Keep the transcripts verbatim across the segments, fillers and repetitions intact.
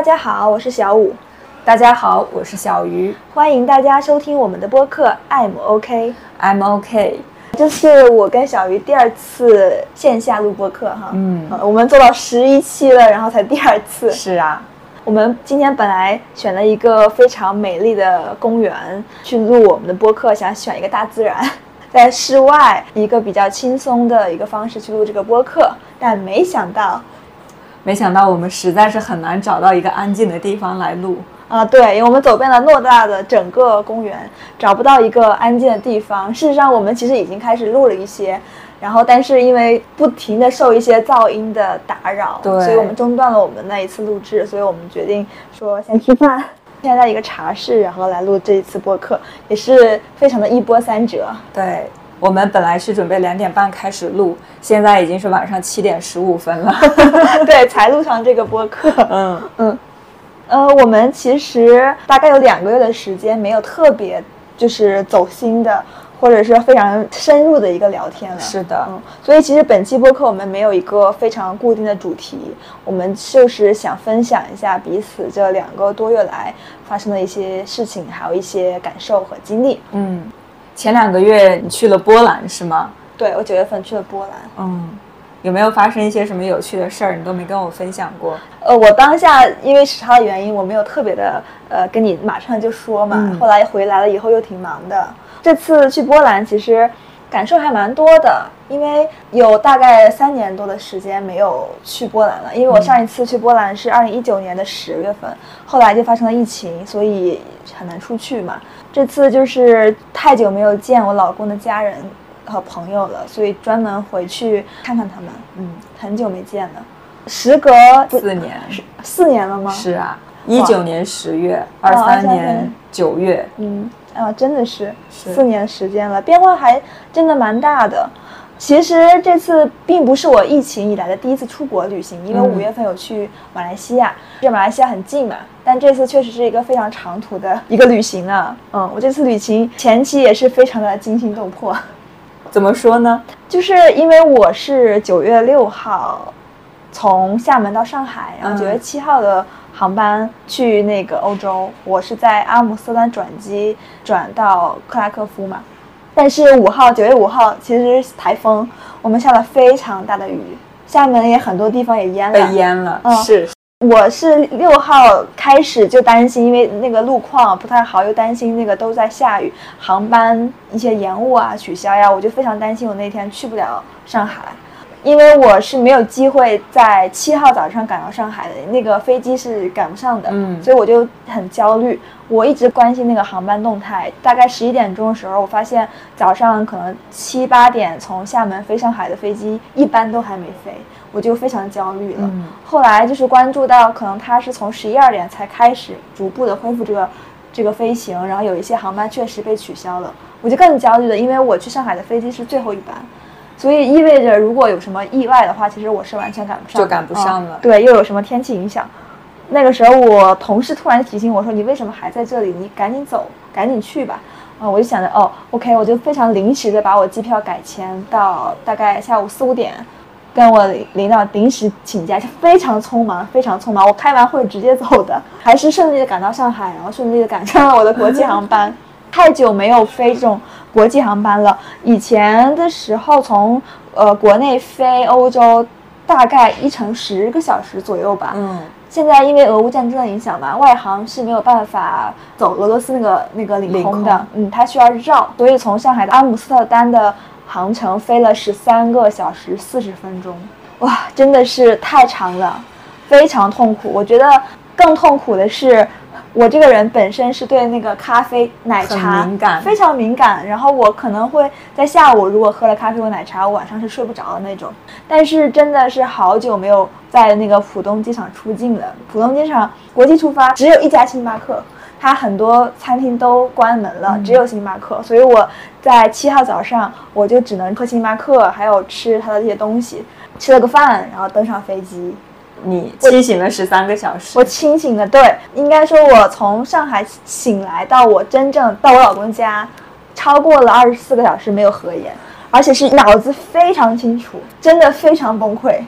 大家好，我是小武。大家好，我是小鱼。欢迎大家收听我们的播客 I'm OK I'm OK。这是我跟小鱼第二次线下录播客哈，嗯，我们做到十一期了，然后才第二次。是啊。我们今天本来选了一个非常美丽的公园去录我们的播客，想选一个大自然，在室外一个比较轻松的一个方式去录这个播客，但没想到没想到我们实在是很难找到一个安静的地方来录啊、呃，对，因为我们走遍了偌大的整个公园，找不到一个安静的地方。事实上我们其实已经开始录了一些，然后但是因为不停的受一些噪音的打扰，对，所以我们中断了我们那一次录制，所以我们决定说先吃饭，现在在一个茶室，然后来录这一次播客，也是非常的一波三折。对，我们本来是准备两点半开始录，现在已经是晚上七点十五分了。对，才录上这个播客。嗯嗯，呃，我们其实大概有两个月的时间没有特别就是走心的。或者是非常深入的一个聊天了，是的，嗯，所以其实本期播客我们没有一个非常固定的主题，我们就是想分享一下彼此这两个多月来发生的一些事情，还有一些感受和经历。嗯，前两个月你去了波兰是吗？对，我九月份去了波兰。嗯，有没有发生一些什么有趣的事儿？你都没跟我分享过。呃，我当下因为时差的原因，我没有特别的呃跟你马上就说嘛、嗯。后来回来了以后又挺忙的。这次去波兰其实感受还蛮多的，因为有大概三年多的时间没有去波兰了。因为我上一次去波兰是二零一九年的十月份、嗯，后来就发生了疫情，所以很难出去嘛。这次就是太久没有见我老公的家人和朋友了，所以专门回去看看他们。嗯，很久没见了，时隔四年，四年了吗？是啊，一九年十月，二三年九月，嗯。啊，真的是四年时间了，变化还真的蛮大的。其实这次并不是我疫情以来的第一次出国旅行，因为五月份有去马来西亚，这马来西亚很近嘛，但这次确实是一个非常长途的一个旅行了。嗯，我这次旅行前期也是非常的惊心动魄。怎么说呢？就是因为我是九月六号从厦门到上海，然后九月七号的、嗯。航班去那个欧洲，我是在阿姆斯特丹转机转到克拉科夫嘛，但是五号九月五号其实台风，我们下了非常大的雨，厦门也很多地方也淹了，被淹了、嗯、是。我是六号开始就担心，因为那个路况不太好，又担心那个都在下雨，航班一些延误啊取消呀，我就非常担心我那天去不了上海。因为我是没有机会在七号早上赶到上海的，那个飞机是赶不上的，嗯，所以我就很焦虑。我一直关心那个航班动态，大概十一点钟的时候，我发现早上可能七八点从厦门飞上海的飞机一般都还没飞，我就非常焦虑了。嗯、后来就是关注到，可能它是从十一二点才开始逐步的恢复这个这个飞行，然后有一些航班确实被取消了，我就更焦虑了，因为我去上海的飞机是最后一班。所以意味着如果有什么意外的话，其实我是完全赶不上，就赶不上了、哦、对，又有什么天气影响。那个时候我同事突然提醒我说，你为什么还在这里，你赶紧走，赶紧去吧。啊、呃，我就想着哦 OK， 我就非常临时的把我机票改签到大概下午四五点，跟我领导临时请假，非常匆忙非常匆忙，我开完会直接走的，还是顺利的赶到上海，然后顺利的赶上了我的国际航班。太久没有飞这种国际航班了，以前的时候从呃国内飞欧洲大概一程十个小时左右吧。嗯，现在因为俄乌战争的影响嘛，外航是没有办法走俄罗斯那个那个领空的，领空，嗯，它需要绕，所以从上海的阿姆斯特丹的航程飞了十三个小时四十分钟，哇，真的是太长了，非常痛苦。我觉得更痛苦的是。我这个人本身是对那个咖啡奶茶敏感，非常敏感，然后我可能会在下午如果喝了咖啡或奶茶，我晚上是睡不着的那种。但是真的是好久没有在那个浦东机场出境了，浦东机场国际出发只有一家星巴克，它很多餐厅都关门了、嗯、只有星巴克，所以我在七号早上我就只能喝星巴克，还有吃它的这些东西，吃了个饭然后登上飞机。你清醒了十三个小时，我清醒了，对，应该说我从上海醒来到我真正到我老公家，超过了二十四个小时没有合眼，而且是脑子非常清楚，真的非常崩溃。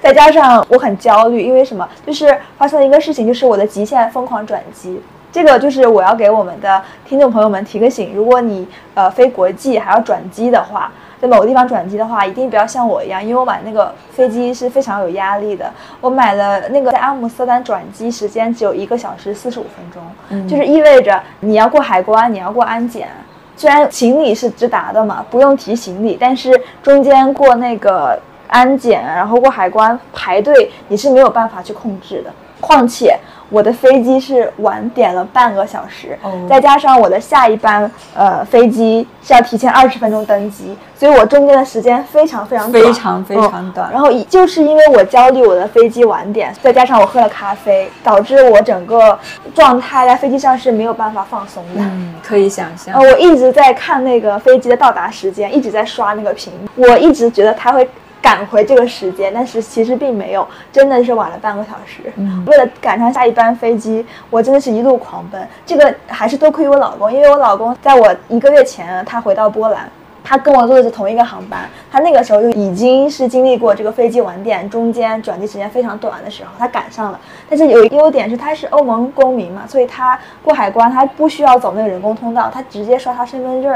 再加上我很焦虑，因为什么？就是发生了一个事情，就是我的极限疯狂转机。这个就是我要给我们的听众朋友们提个醒：如果你呃飞国际还要转机的话，在某个地方转机的话，一定不要像我一样，因为我买那个飞机是非常有压力的。我买了那个在阿姆斯特丹转机时间只有一个小时四十五分钟，嗯、就是意味着你要过海关，你要过安检。虽然行李是直达的嘛，不用提行李，但是中间过那个安检，然后过海关排队，你是没有办法去控制的。况且我的飞机是晚点了半个小时，哦、再加上我的下一班呃飞机是要提前二十分钟登机，所以我中间的时间非常非常短，非常非常短。嗯、然后就是因为我焦虑我的飞机晚点，再加上我喝了咖啡，导致我整个状态在飞机上是没有办法放松的。嗯，可以想象。呃，我一直在看那个飞机的到达时间，一直在刷那个屏幕，我一直觉得它会赶回这个时间，但是其实并没有，真的是晚了半个小时。嗯、为了赶上下一班飞机，我真的是一路狂奔。这个还是多亏于我老公，因为我老公在我一个月前他回到波兰，他跟我坐的是同一个航班，他那个时候就已经是经历过这个飞机晚点、中间转机时间非常短的时候，他赶上了。但是有优点是他是欧盟公民嘛，所以他过海关他不需要走那个人工通道，他直接刷他身份证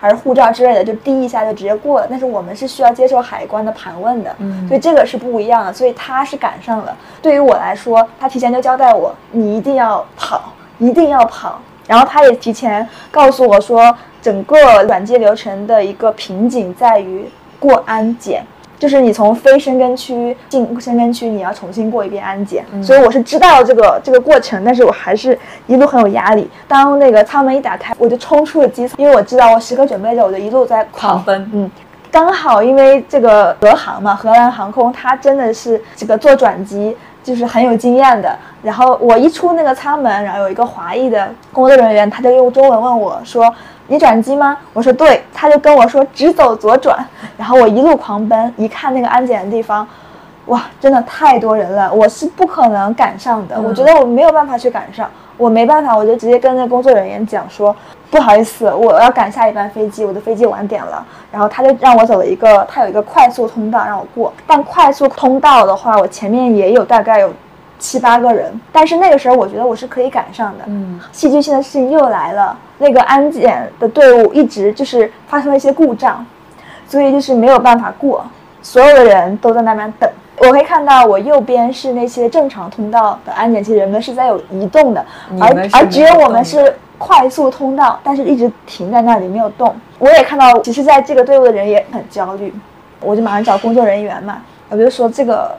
还是护照之类的，就滴一下就直接过了。但是我们是需要接受海关的盘问的，嗯、所以这个是不一样的。所以他是赶上了。对于我来说，他提前就交代我，你一定要跑，一定要跑。然后他也提前告诉我说，整个转机流程的一个瓶颈在于过安检，就是你从非申根区进申根区，你要重新过一遍安检。嗯、所以我是知道这个这个过程，但是我还是一路很有压力。当那个舱门一打开，我就冲出了机舱，因为我知道我时刻准备着，我就一路在狂奔。嗯，刚好因为这个德航嘛，荷兰航空，它真的是这个做转机就是很有经验的。然后我一出那个舱门，然后有一个华裔的工作人员，他就用中文问我说，你转机吗？我说对，他就跟我说直走左转，然后我一路狂奔，一看那个安检的地方，哇，真的太多人了，我是不可能赶上的。嗯、我觉得我没有办法去赶上，我没办法，我就直接跟那工作人员讲说，不好意思，我要赶下一班飞机，我的飞机晚点了。然后他就让我走了一个，他有一个快速通道让我过，但快速通道的话，我前面也有大概有七八个人，但是那个时候我觉得我是可以赶上的。嗯，戏剧性的事情又来了，那个安检的队伍一直就是发生了一些故障，所以就是没有办法过，所有的人都在那边等。我可以看到我右边是那些正常通道的安检，其实人们是在有移动的，而而只有我们是快速通道，但是一直停在那里没有动。我也看到其实在这个队伍的人也很焦虑，我就马上找工作人员嘛，我就说这个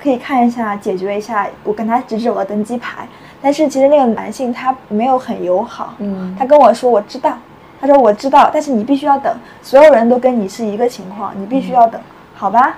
可以看一下解决一下，我跟他指指我的登机牌。但是其实那个男性他没有很友好，嗯，他跟我说我知道，他说我知道，但是你必须要等，所有人都跟你是一个情况，你必须要等。嗯、好吧，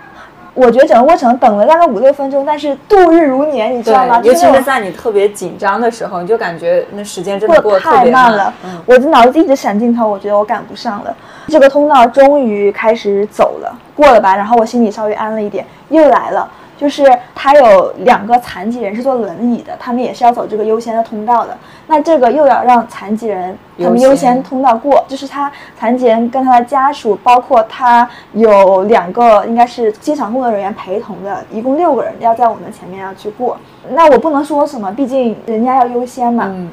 我觉得整个过程等了大概五六分钟，但是度日如年，你知道吗？尤其是在你特别紧张的时候，你就感觉那时间真的过得特别慢了。嗯、我的脑子一直闪镜头，我觉得我赶不上了。这个通道终于开始走了，过了吧，然后我心里稍微安了一点。又来了，就是他有两个残疾人是坐轮椅的，他们也是要走这个优先的通道的。那这个又要让残疾人他们优先通道过，就是他残疾人跟他的家属，包括他有两个应该是机场工作人员陪同的，一共六个人要在我们前面要去过。那我不能说什么，毕竟人家要优先嘛。嗯，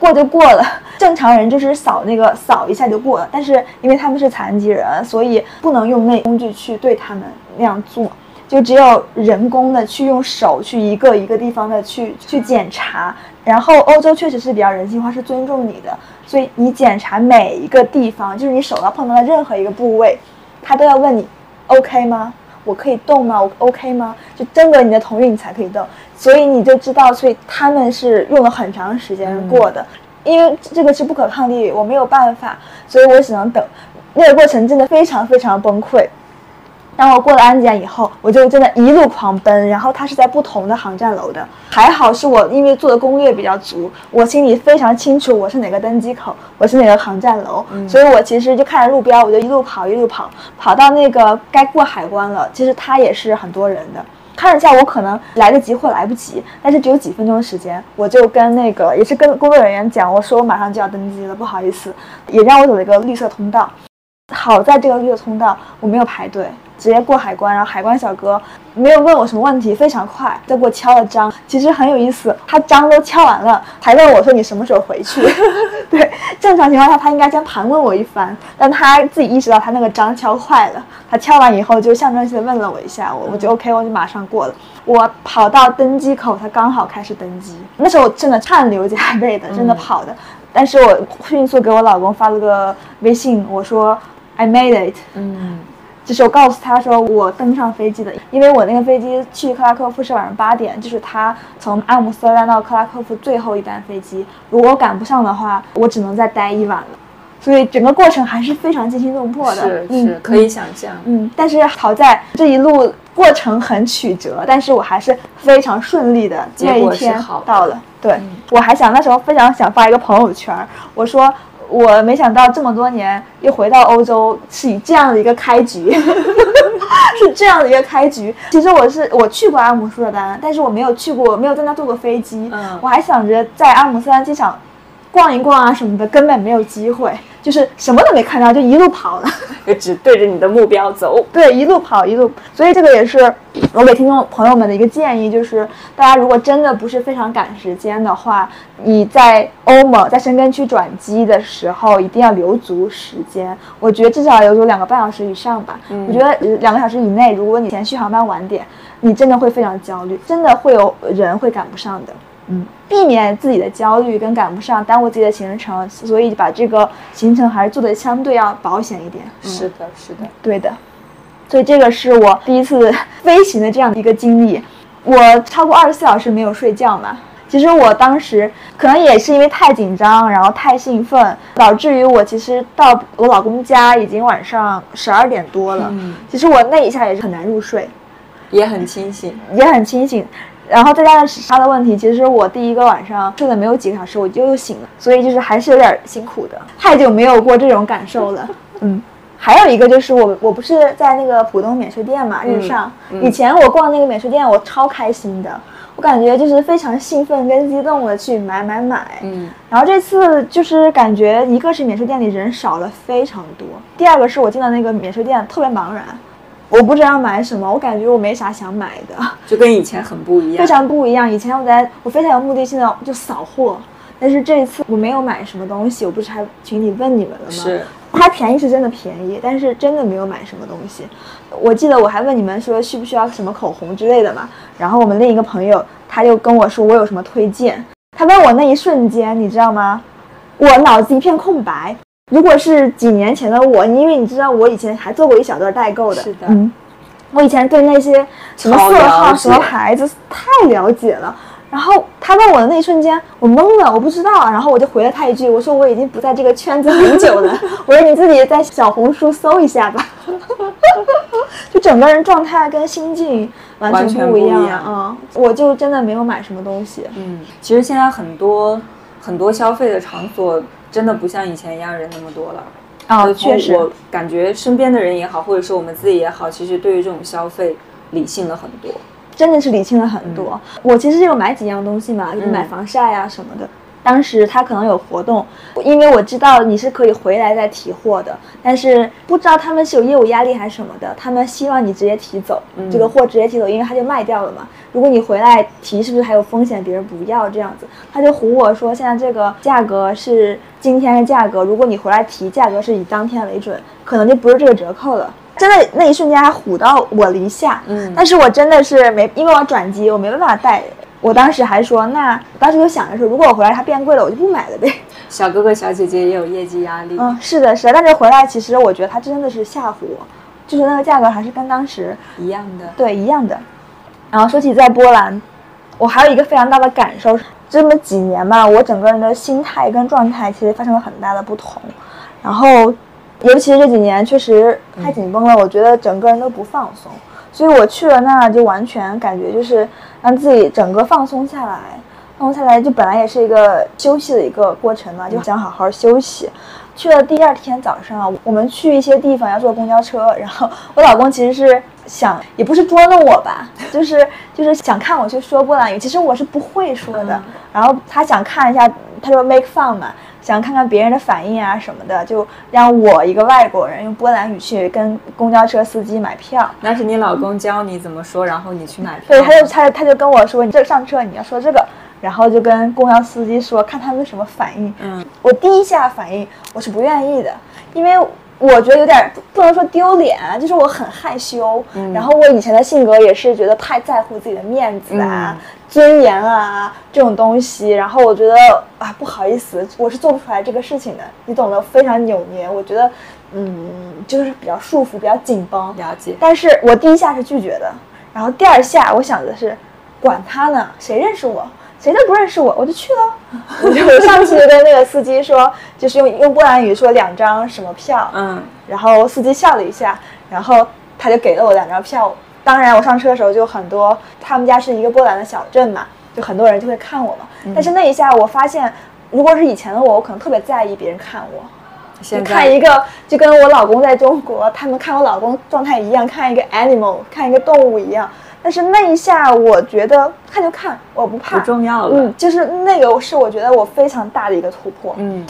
过就过了，正常人就是扫那个扫一下就过了，但是因为他们是残疾人，所以不能用那工具去对他们那样做。就只有人工的去用手去一个一个地方的去去检查，然后欧洲确实是比较人性化，是尊重你的，所以你检查每一个地方，就是你手要碰到的任何一个部位，他都要问你 OK 吗？我可以动吗？我 OK 吗？就征得你的同意你才可以动，所以你就知道，所以他们是用了很长时间过的。嗯、因为这个是不可抗力，我没有办法，所以我只能等。那个过程真的非常非常崩溃。当我过了安检以后，我就真的一路狂奔，然后它是在不同的航站楼的。还好是我因为做的攻略比较足，我心里非常清楚我是哪个登机口，我是哪个航站楼。嗯、所以我其实就看着路标，我就一路跑一路跑，跑到那个该过海关了。其实它也是很多人的，看了下我可能来得及或来不及，但是只有几分钟的时间，我就跟那个也是跟工作人员讲，我说我马上就要登机了，不好意思，也让我走了一个绿色通道。好在这个绿色通道我没有排队。直接过海关，然后海关小哥没有问我什么问题，非常快就给我敲了章。其实很有意思，他章都敲完了，还问我说你什么时候回去？对，正常情况下他应该先盘问我一番，但他自己意识到他那个章敲快了，他敲完以后就象征性的问了我一下，我我就 OK， 我就马上过了。我跑到登机口，他刚好开始登机，那时候我真的汗流浃背的，真的跑的。嗯，但是我迅速给我老公发了个微信，我说 I made it。嗯。就是我告诉他说我登上飞机的，因为我那个飞机去克拉科夫是晚上八点，就是他从阿姆斯特丹到克拉科夫最后一班飞机，如果赶不上的话，我只能再待一晚了。所以整个过程还是非常惊心动魄的，是是，嗯，可以想象。嗯，但是好在这一路过程很曲折，但是我还是非常顺利的，那一天到了。对，嗯，我还想那时候非常想发一个朋友圈，我说。我没想到这么多年又回到欧洲是以这样的一个开局是这样的一个开局。其实我是我去过阿姆斯特丹，但是我没有去过，没有在那坐过飞机，嗯，我还想着在阿姆斯特丹机场逛一逛啊什么的，根本没有机会，就是什么都没看到，就一路跑了，就只对着你的目标走，对，一路跑一路。所以这个也是我给听众朋友们的一个建议，就是大家如果真的不是非常赶时间的话，你在欧盟在申根区转机的时候一定要留足时间，我觉得至少留足两个半小时以上吧。嗯，我觉得两个小时以内，如果你前续航班晚点，你真的会非常焦虑，真的会有人会赶不上的。嗯，避免自己的焦虑跟赶不上，耽误自己的行程，所以把这个行程还是做的相对要保险一点。嗯，是的，是的，对的。所以这个是我第一次飞行的这样的一个经历。我超过二十四小时没有睡觉嘛。其实我当时可能也是因为太紧张，然后太兴奋，导致于我其实到我老公家已经晚上十二点多了。嗯，其实我那一下也是很难入睡，也很清醒，也很清醒。然后再加上时差的问题，其实我第一个晚上睡了没有几个小时，我就又醒了，所以就是还是有点辛苦的，太久没有过这种感受了。嗯，还有一个就是我我不是在那个浦东免税店嘛，日上，嗯嗯，以前我逛那个免税店，我超开心的，我感觉就是非常兴奋跟激动的去买买买。嗯，然后这次就是感觉一个是免税店里人少了非常多，第二个是我进到那个免税店特别茫然。我不知道买什么，我感觉我没啥想买的，就跟以前很不一样，非常不一样。以前我在我非常有目的性的就扫货，但是这一次我没有买什么东西，我不是还群里问你们了吗？是，它便宜是真的便宜，但是真的没有买什么东西。我记得我还问你们说需不需要什么口红之类的嘛，然后我们另一个朋友他就跟我说我有什么推荐，他问我那一瞬间你知道吗，我脑子一片空白。如果是几年前的我，因为你知道我以前还做过一小段代购的，是的，嗯，我以前对那些什么色号、什么牌子太了解了。然后他问我的那一瞬间，我懵了，我不知道。然后我就回了他一句，我说我已经不在这个圈子很久了，我说你自己在小红书搜一下吧。就整个人状态跟心境完全不一样啊！嗯，我就真的没有买什么东西。嗯，其实现在很多很多消费的场所。真的不像以前一样人那么多了啊，哦，确实，我感觉身边的人也好，或者说我们自己也好，其实对于这种消费理性了很多，真的是理性了很多。嗯，我其实有买几样东西嘛，买防晒啊什么的。嗯，当时他可能有活动，因为我知道你是可以回来再提货的，但是不知道他们是有业务压力还是什么的，他们希望你直接提走。嗯，这个货直接提走，因为他就卖掉了嘛。如果你回来提，是不是还有风险，别人不要这样子？他就唬我说，现在这个价格是今天的价格，如果你回来提，价格是以当天为准，可能就不是这个折扣了。真的那一瞬间还唬到我了一下。嗯，但是我真的是没，因为我转机，我没办法带。我当时还说，那我当时就想着说，如果我回来它变贵了，我就不买了呗。小哥哥小姐姐也有业绩压力。嗯，是的，是的。但是回来其实我觉得它真的是吓唬我，就是那个价格还是跟当时一样的。对，一样的。然后说起在波兰，我还有一个非常大的感受，这么几年吧，我整个人的心态跟状态其实发生了很大的不同。然后，尤其是这几年确实太紧绷了，嗯，我觉得整个人都不放松。所以我去了那就完全感觉就是让自己整个放松下来，放松下来就本来也是一个休息的一个过程嘛，就想好好休息。去了第二天早上，我们去一些地方要坐公交车，然后我老公其实是想，也不是捉弄我吧，就是就是想看我去说波兰语，其实我是不会说的。嗯，然后他想看一下，他说 make fun 嘛，想看看别人的反应啊什么的，就让我一个外国人用波兰语去跟公交车司机买票。那是你老公教你怎么说，然后你去买票。对，他就他他就跟我说，你这上车你要说这个，然后就跟公交司机说，看他们什么反应。嗯，我第一下反应我是不愿意的，因为我觉得有点不能说丢脸啊，就是我很害羞、嗯、然后我以前的性格也是觉得太在乎自己的面子啊、嗯、尊严啊这种东西，然后我觉得啊不好意思，我是做不出来这个事情的，你懂得非常扭捏，我觉得嗯就是比较束缚比较紧绷。了解。但是我第一下是拒绝的，然后第二下我想的是管他呢，谁认识我谁都不认识我，我就去了。我就上次就跟那个司机说，就是用用波兰语说两张什么票，嗯，然后司机笑了一下，然后他就给了我两张票。当然，我上车的时候就很多，他们家是一个波兰的小镇嘛，就很多人就会看我嘛。嗯、但是那一下我发现，如果是以前的我，我可能特别在意别人看我。现在看一个就跟我老公在中国，他们看我老公状态一样，看一个 animal， 看一个动物一样。但是那一下我觉得看就看，我不怕，不重要了。嗯，就是那个是我觉得我非常大的一个突破。嗯，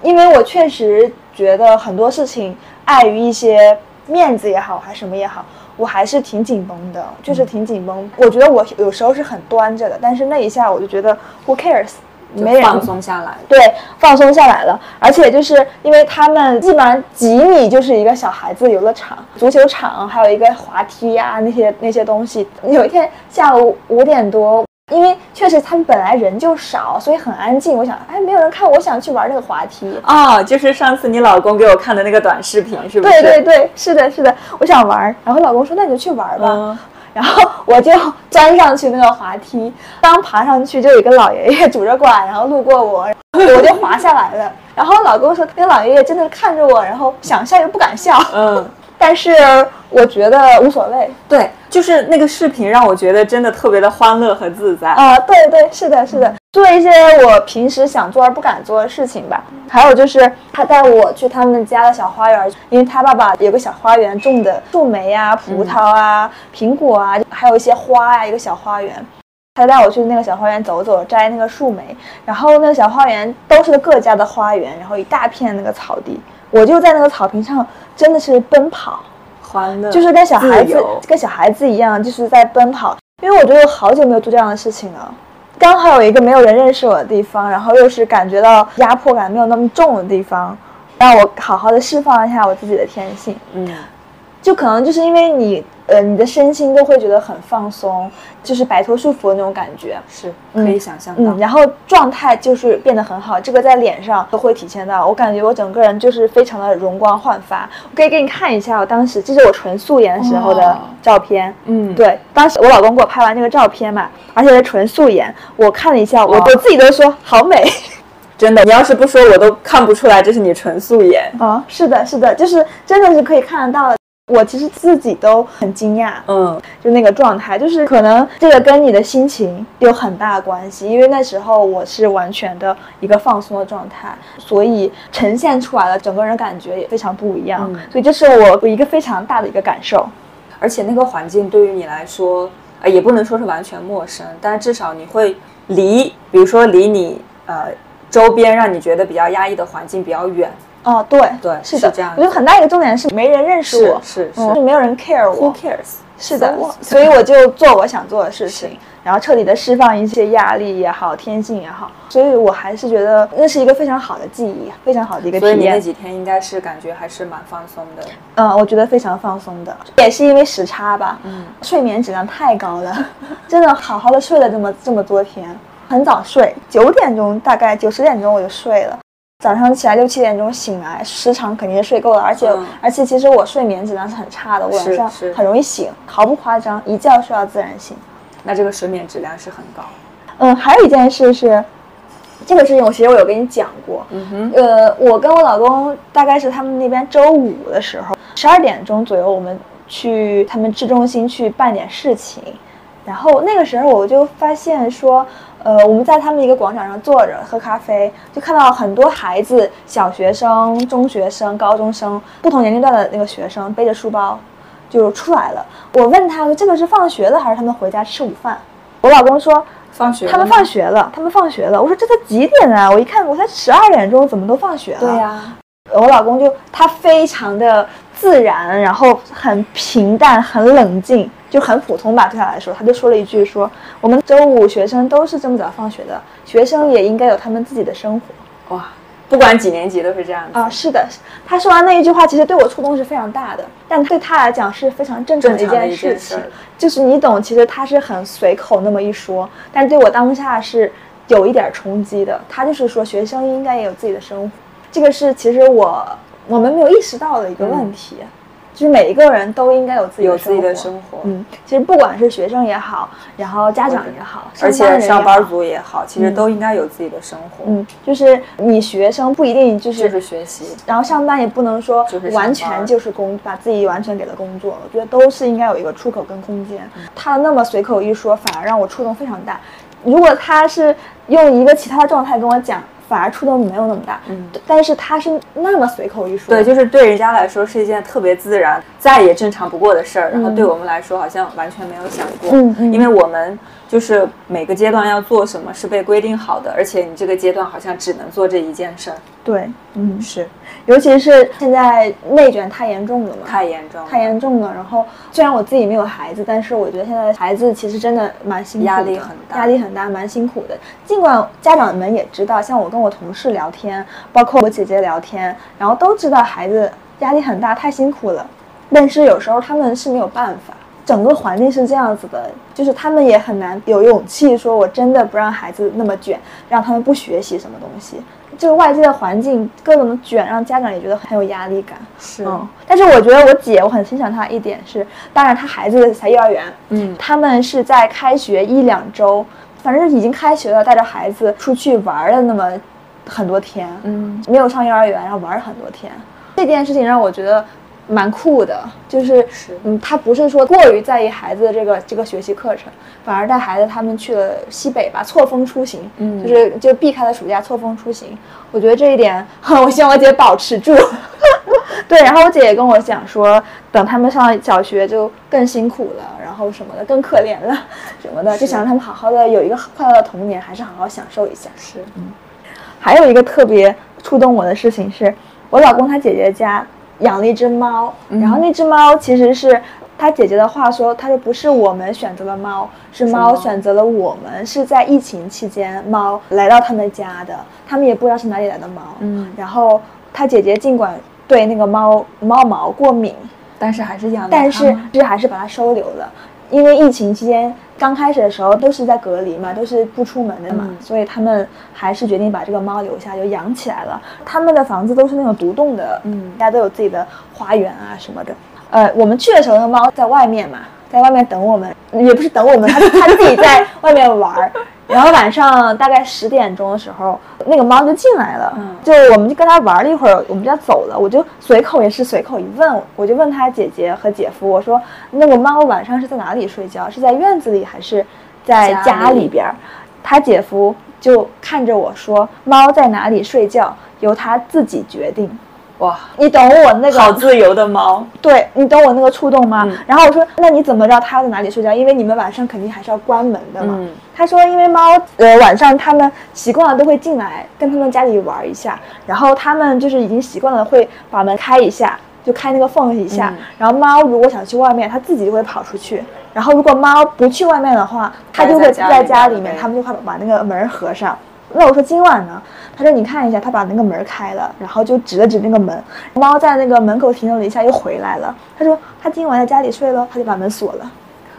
因为我确实觉得很多事情碍于一些面子也好还是什么也好，我还是挺紧绷的，就是挺紧绷、嗯、我觉得我有时候是很端着的，但是那一下我就觉得 who cares， 没人，放松下来。对，放松下来了。而且就是因为他们基本上几米就是一个小孩子游乐场、足球场，还有一个滑梯啊那些那些东西。有一天下午五点多，因为确实他们本来人就少，所以很安静。我想，哎，没有人看，我想去玩那个滑梯。哦，就是上次你老公给我看的那个短视频，是不是？对对对，是的，是的，我想玩。然后老公说：“那你就去玩吧。嗯”然后我就钻上去那个滑梯，刚爬上去就有一个老爷爷拄着拐，然后路过我，我就滑下来了。然后老公说，那个老爷爷真的看着我，然后想笑又不敢笑。嗯，但是我觉得无所谓。对，就是那个视频让我觉得真的特别的欢乐和自在。啊、呃，对对，是的，是的，做一些我平时想做而不敢做的事情吧。还有就是他带我去他们家的小花园，因为他爸爸有个小花园，种的树莓啊、葡萄啊、嗯、苹果啊，还有一些花啊，一个小花园。他带我去那个小花园走走，摘那个树莓，然后那个小花园都是各家的花园，然后一大片那个草地，我就在那个草坪上真的是奔跑，欢乐，就是跟小孩子跟小孩子一样，就是在奔跑。因为我觉得我好久没有做这样的事情了，刚好有一个没有人认识我的地方，然后又是感觉到压迫感没有那么重的地方，让我好好的释放一下我自己的天性。嗯，就可能就是因为你呃，你的身心都会觉得很放松，就是摆脱束缚的那种感觉，是可以想象到、嗯嗯、然后状态就是变得很好，这个在脸上都会体现到。我感觉我整个人就是非常的容光焕发。我可以给你看一下我当时，这是我纯素颜的时候的照片、哦、嗯，对，当时我老公给我拍完那个照片嘛，而且是纯素颜，我看了一下，我、哦、我自己都说好美，真的，你要是不说我都看不出来这是你纯素颜啊、哦。是的，是的，就是真的是可以看得到的。我其实自己都很惊讶，嗯，就那个状态，就是可能这个跟你的心情有很大的关系，因为那时候我是完全的一个放松的状态，所以呈现出来了，整个人感觉也非常不一样、嗯、所以这是我我一个非常大的一个感受。而且那个环境对于你来说、呃、也不能说是完全陌生，但至少你会离，比如说离你呃周边让你觉得比较压抑的环境比较远。哦，对对，是的，是这样的。我觉得很大一个重点是没人认识我，是是、嗯、是没有人 care 我 ，Who cares？ 是的，所以我就做我想做的事情，然后彻底的释放一些压力也好，天性也好。所以我还是觉得那是一个非常好的记忆，非常好的一个体验。所以你那几天应该是感觉还是蛮放松的。嗯，我觉得非常放松的，也是因为时差吧，嗯，睡眠质量太高了，真的好好的睡了这么这么多天，很早睡，九点钟大概九十点钟我就睡了。早上起来六七点钟醒来，时长肯定是睡够了，而且、嗯、而且其实我睡眠质量是很差的，晚上很容易醒，毫不夸张，一觉睡到自然醒。那这个睡眠质量是很高。嗯，还有一件事是，这个事情我其实我有跟你讲过，嗯哼，呃，我跟我老公大概是他们那边周五的时候，十二点钟左右，我们去他们市中心去办点事情，然后那个时候我就发现说。呃，我们在他们一个广场上坐着喝咖啡，就看到很多孩子，小学生、中学生、高中生，不同年龄段的那个学生背着书包就出来了。我问他说：“这个是放学了还是他们回家吃午饭？”我老公说：“放学了，他们放学了，他们放学了。我说这都几点啊？我一看，我才十二点钟，怎么都放学了？对呀、啊。我老公就他非常的自然，然后很平淡，很冷静，就很普通吧，对他来说。他就说了一句说，我们周五学生都是这么早放学的，学生也应该有他们自己的生活。哇，不管几年级都是这样子啊、呃。是的，他说完那一句话，其实对我触动是非常大的，但对他来讲是非常正常的一件事情。就是你懂，其实他是很随口那么一说，但对我当下是有一点冲击的。他就是说，学生应该也有自己的生活。这个是其实我我们没有意识到的一个问题、嗯，就是每一个人都应该有自己的生活有自己的生活。嗯，其实不管是学生也好，然后家长也好，而且上班族也好，其实都应该有自己的生活。嗯，就是你学生不一定就是就是学习，然后上班也不能说完全就是工把自己完全给了工作。我觉得都是应该有一个出口跟空间。嗯、他那么随口一说，反而让我触动非常大。如果他是用一个其他的状态跟我讲。反而触动没有那么大，嗯，但是他是那么随口一说，对，就是对人家来说是一件特别自然、再也正常不过的事儿、嗯，然后对我们来说好像完全没有想过，嗯嗯，因为我们就是每个阶段要做什么是被规定好的，而且你这个阶段好像只能做这一件事儿，对，嗯，是，尤其是现在内卷太严重了嘛，太严重了，太严重了。然后虽然我自己没有孩子，但是我觉得现在孩子其实真的蛮辛苦的，压力很大，压力很大，蛮辛苦的。尽管家长们也知道，像我跟我同事聊天，包括我姐姐聊天，然后都知道孩子压力很大，太辛苦了，但是有时候他们是没有办法。整个环境是这样子的，就是他们也很难有勇气说我真的不让孩子那么卷，让他们不学习什么东西。这个外界的环境各种的卷，让家长也觉得很有压力感。是、嗯，但是我觉得我姐，我很欣赏她一点是，当然她孩子才幼儿园，嗯，他们是在开学一两周，反正已经开学了，带着孩子出去玩了那么很多天，嗯，没有上幼儿园，然后玩了很多天。这件事情让我觉得蛮酷的，就是嗯，他不是说过于在意孩子的这个这个学习课程，反而带孩子他们去了西北吧，错峰出行，嗯，就是就避开了暑假，错峰出行。我觉得这一点，我希望我姐保持住。对，然后我姐也跟我讲说，等他们上小学就更辛苦了，然后什么的更可怜了，什么的，就想让他们好好的有一个快乐的童年，还是好好享受一下。是，嗯。还有一个特别触动我的事情是，我老公他姐姐家。养了一只猫，然后那只猫其实是他姐姐的话说，他说不是我们选择了猫，是猫选择了我们，是在疫情期间猫来到他们家的，他们也不知道是哪里来的猫。嗯，然后他姐姐尽管对那个猫猫毛过敏，但是还是养了，但是是还是把它收留了，因为疫情期间刚开始的时候都是在隔离嘛，都是不出门的嘛、嗯、所以他们还是决定把这个猫留下，就养起来了。他们的房子都是那种独栋的，嗯，大家都有自己的花园啊什么的。呃我们去的时候那猫在外面嘛，在外面等我们，也不是等我们，它它自己在外面玩。然后晚上大概十点钟的时候，那个猫就进来了，嗯，就我们就跟它玩了一会儿，我们就要走了。我就随口也是随口一问，我就问他姐姐和姐夫，我说那个猫晚上是在哪里睡觉，是在院子里还是在家里边？他姐夫就看着我说，猫在哪里睡觉由它自己决定。哇，你懂我那个好自由的猫，对，你懂我那个触动吗、嗯、然后我说那你怎么知道它在哪里睡觉，因为你们晚上肯定还是要关门的嘛、嗯、他说因为猫呃晚上他们习惯了都会进来跟他们家里玩一下，然后他们就是已经习惯了会把门开一下，就开那个缝一下、嗯、然后猫如果想去外面它自己就会跑出去，然后如果猫不去外面的话它就会在家里面，他们就会把那个门合上。那我说今晚呢，他说你看一下，他把那个门开了，然后就指了指那个门，猫在那个门口停留了一下又回来了，他说他今晚在家里睡了，他就把门锁了。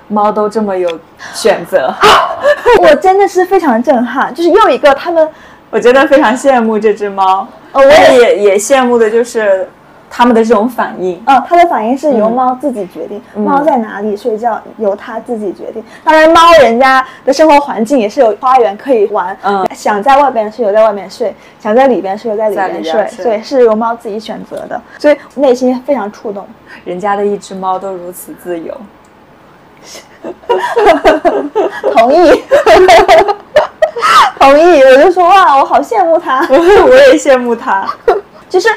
猫都这么有选择、啊、我真的是非常震撼，就是又一个他们，我觉得非常羡慕这只猫、哦、我也也羡慕的就是他们的这种反应，嗯，它的反应是由猫自己决定，嗯、猫在哪里睡觉由它自己决定。当然，猫人家的生活环境也是有花园可以玩，嗯，想在外边睡就在外面睡，想在里边睡就在里边睡，对，是由猫自己选择的，所以内心非常触动。人家的一只猫都如此自由，同意。同意，我就说哇，我好羡慕它，我也羡慕它，就是。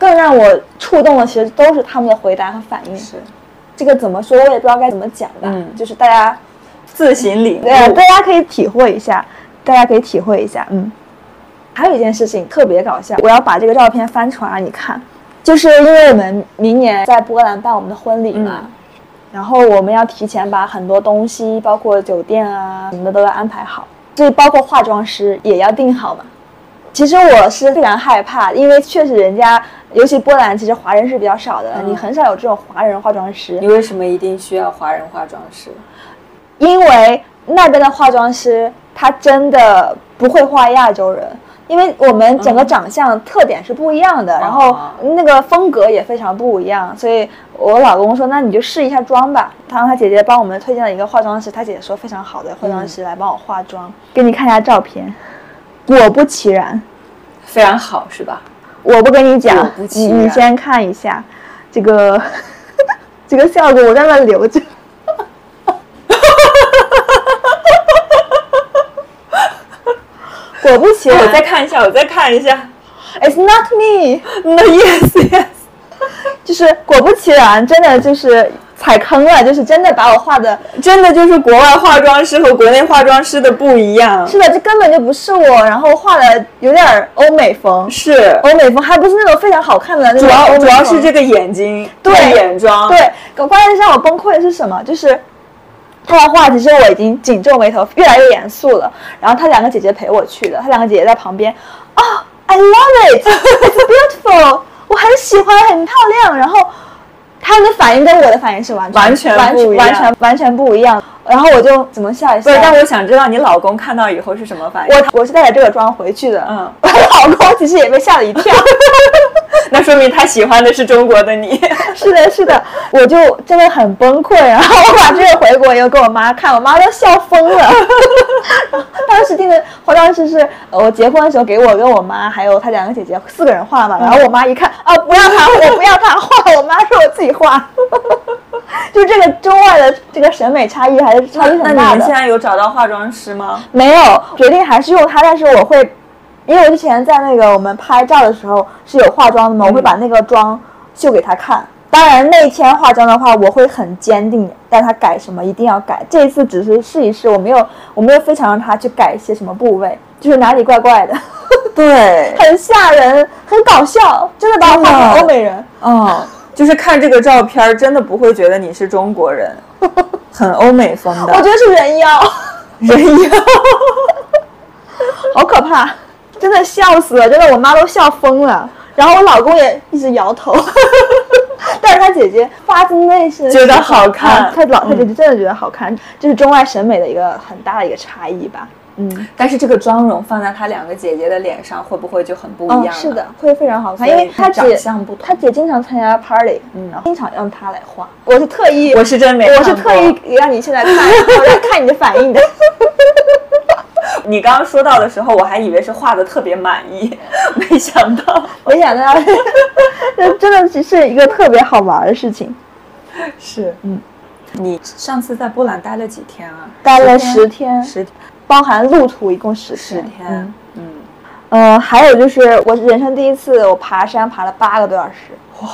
更让我触动的其实都是他们的回答和反应，是这个怎么说我也不知道该怎么讲吧、嗯、就是大家自行领悟。对，大家可以体会一下，大家可以体会一下。嗯，还有一件事情特别搞笑，我要把这个照片翻出来让你看，就是因为我们明年在波兰办我们的婚礼嘛。嗯，然后我们要提前把很多东西，包括酒店啊什么的都要安排好，所以包括化妆师也要定好嘛。其实我是非常害怕，因为确实人家，尤其波兰其实华人是比较少的，嗯，你很少有这种华人化妆师。你为什么一定需要华人化妆师？因为那边的化妆师他真的不会画亚洲人，因为我们整个长相特点是不一样的，嗯，然后那个风格也非常不一样，所以我老公说那你就试一下妆吧，他让他姐姐帮我们推荐了一个化妆师，他姐姐说非常好的化妆师来帮我化妆，嗯，给你看一下照片。果不其然，非常好是吧？我不跟你讲，你你先看一下这个这个效果，我在那留着。果不其然，我再看一下，我再看一下。It's not me. No, yes, yes. 就是果不其然，真的就是踩坑了，就是真的把我画的，真的就是国外化妆师和国内化妆师的不一样。是的，这根本就不是我，然后画的有点欧美风，是欧美风，还不是那种非常好看的那种。主要主要是这个眼睛，对眼妆，对。关键是让我崩溃的是什么？就是。他的话，其实我已经紧皱眉头，越来越严肃了。然后他两个姐姐陪我去的，他两个姐姐在旁边，哦、oh, ，I love it, it's beautiful， 我很喜欢，很漂亮。然后他的反应跟我的反应是完全完全完全完全完全不一样。然后我就怎么笑一笑。对，但我想知道你老公看到以后是什么反应。我我是带着这个妆回去的，嗯，我老公其实也被吓了一跳。那说明他喜欢的是中国的你。是的是的，我就真的很崩溃，然后我把这个回国又给我妈看，我妈都笑疯了。当时定的化妆师是我结婚的时候给我跟我妈还有她两个姐姐四个人画嘛，然后我妈一看啊，不要她，我不要她画，我妈说我自己画。就这个中外的这个审美差异还是差异很大的。那你们现在有找到化妆师吗？没有，决定还是用它，但是我会，因为我之前在那个我们拍照的时候是有化妆的嘛，我会把那个妆秀给他看。当然那天化妆的话，我会很坚定让他改什么一定要改。这一次只是试一试，我没有我没有非常让他去改一些什么部位，就是哪里怪怪的。对，很吓人，很搞笑，真的把我画成欧美人。哦，就是看这个照片真的不会觉得你是中国人，很欧美风的。我觉得是人妖，人妖，好可怕。真的笑死了，真的我妈都笑疯了，然后我老公也一直摇头。但是他姐姐发自内心觉得好看，啊，他老他姐姐真的觉得好看，嗯，这是中外审美的一个很大的一个差异吧。嗯，但是这个妆容放在她两个姐姐的脸上会不会就很不一样，哦，是的，会非常好看，因为她长相不同。她姐经常参加 party， 嗯，然后经常让她来画。我是特意，我是真没看过，我是特意让你现在看，我来看你的反应的。你刚刚说到的时候，我还以为是画的特别满意，没想到，没想到，真的是一个特别好玩的事情。是，嗯，你上次在波兰待了几天啊？待了十天，十天，包含路途一共十天。十天，嗯，嗯呃，还有就是我人生第一次，我爬山爬了八个多小时。哇！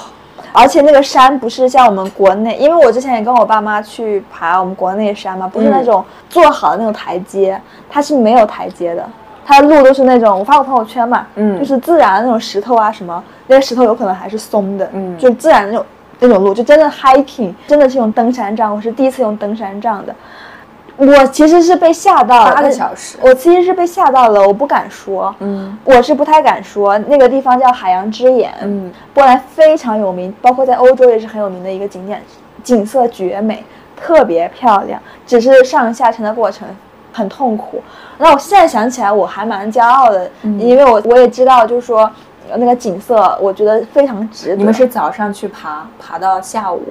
而且那个山不是像我们国内，因为我之前也跟我爸妈去爬我们国内山嘛，不是那种做好的那种台阶，它是没有台阶的，它的路都是那种，我发过朋友圈嘛，嗯，就是自然的那种石头啊什么，那些石头有可能还是松的，嗯，就是自然的那种那种路，就真的 hiking， 真的是用登山杖，我是第一次用登山杖的，我其实是被吓到了，八个小时，我其实是被吓到了，我不敢说，嗯，我是不太敢说。那个地方叫海洋之眼，嗯，波兰非常有名，包括在欧洲也是很有名的一个景点，景色绝美，特别漂亮，只是上下山的过程很痛苦。那我现在想起来，我还蛮骄傲的，嗯，因为我我也知道，就是说那个景色，我觉得非常值得。你们是早上去爬，爬到下午？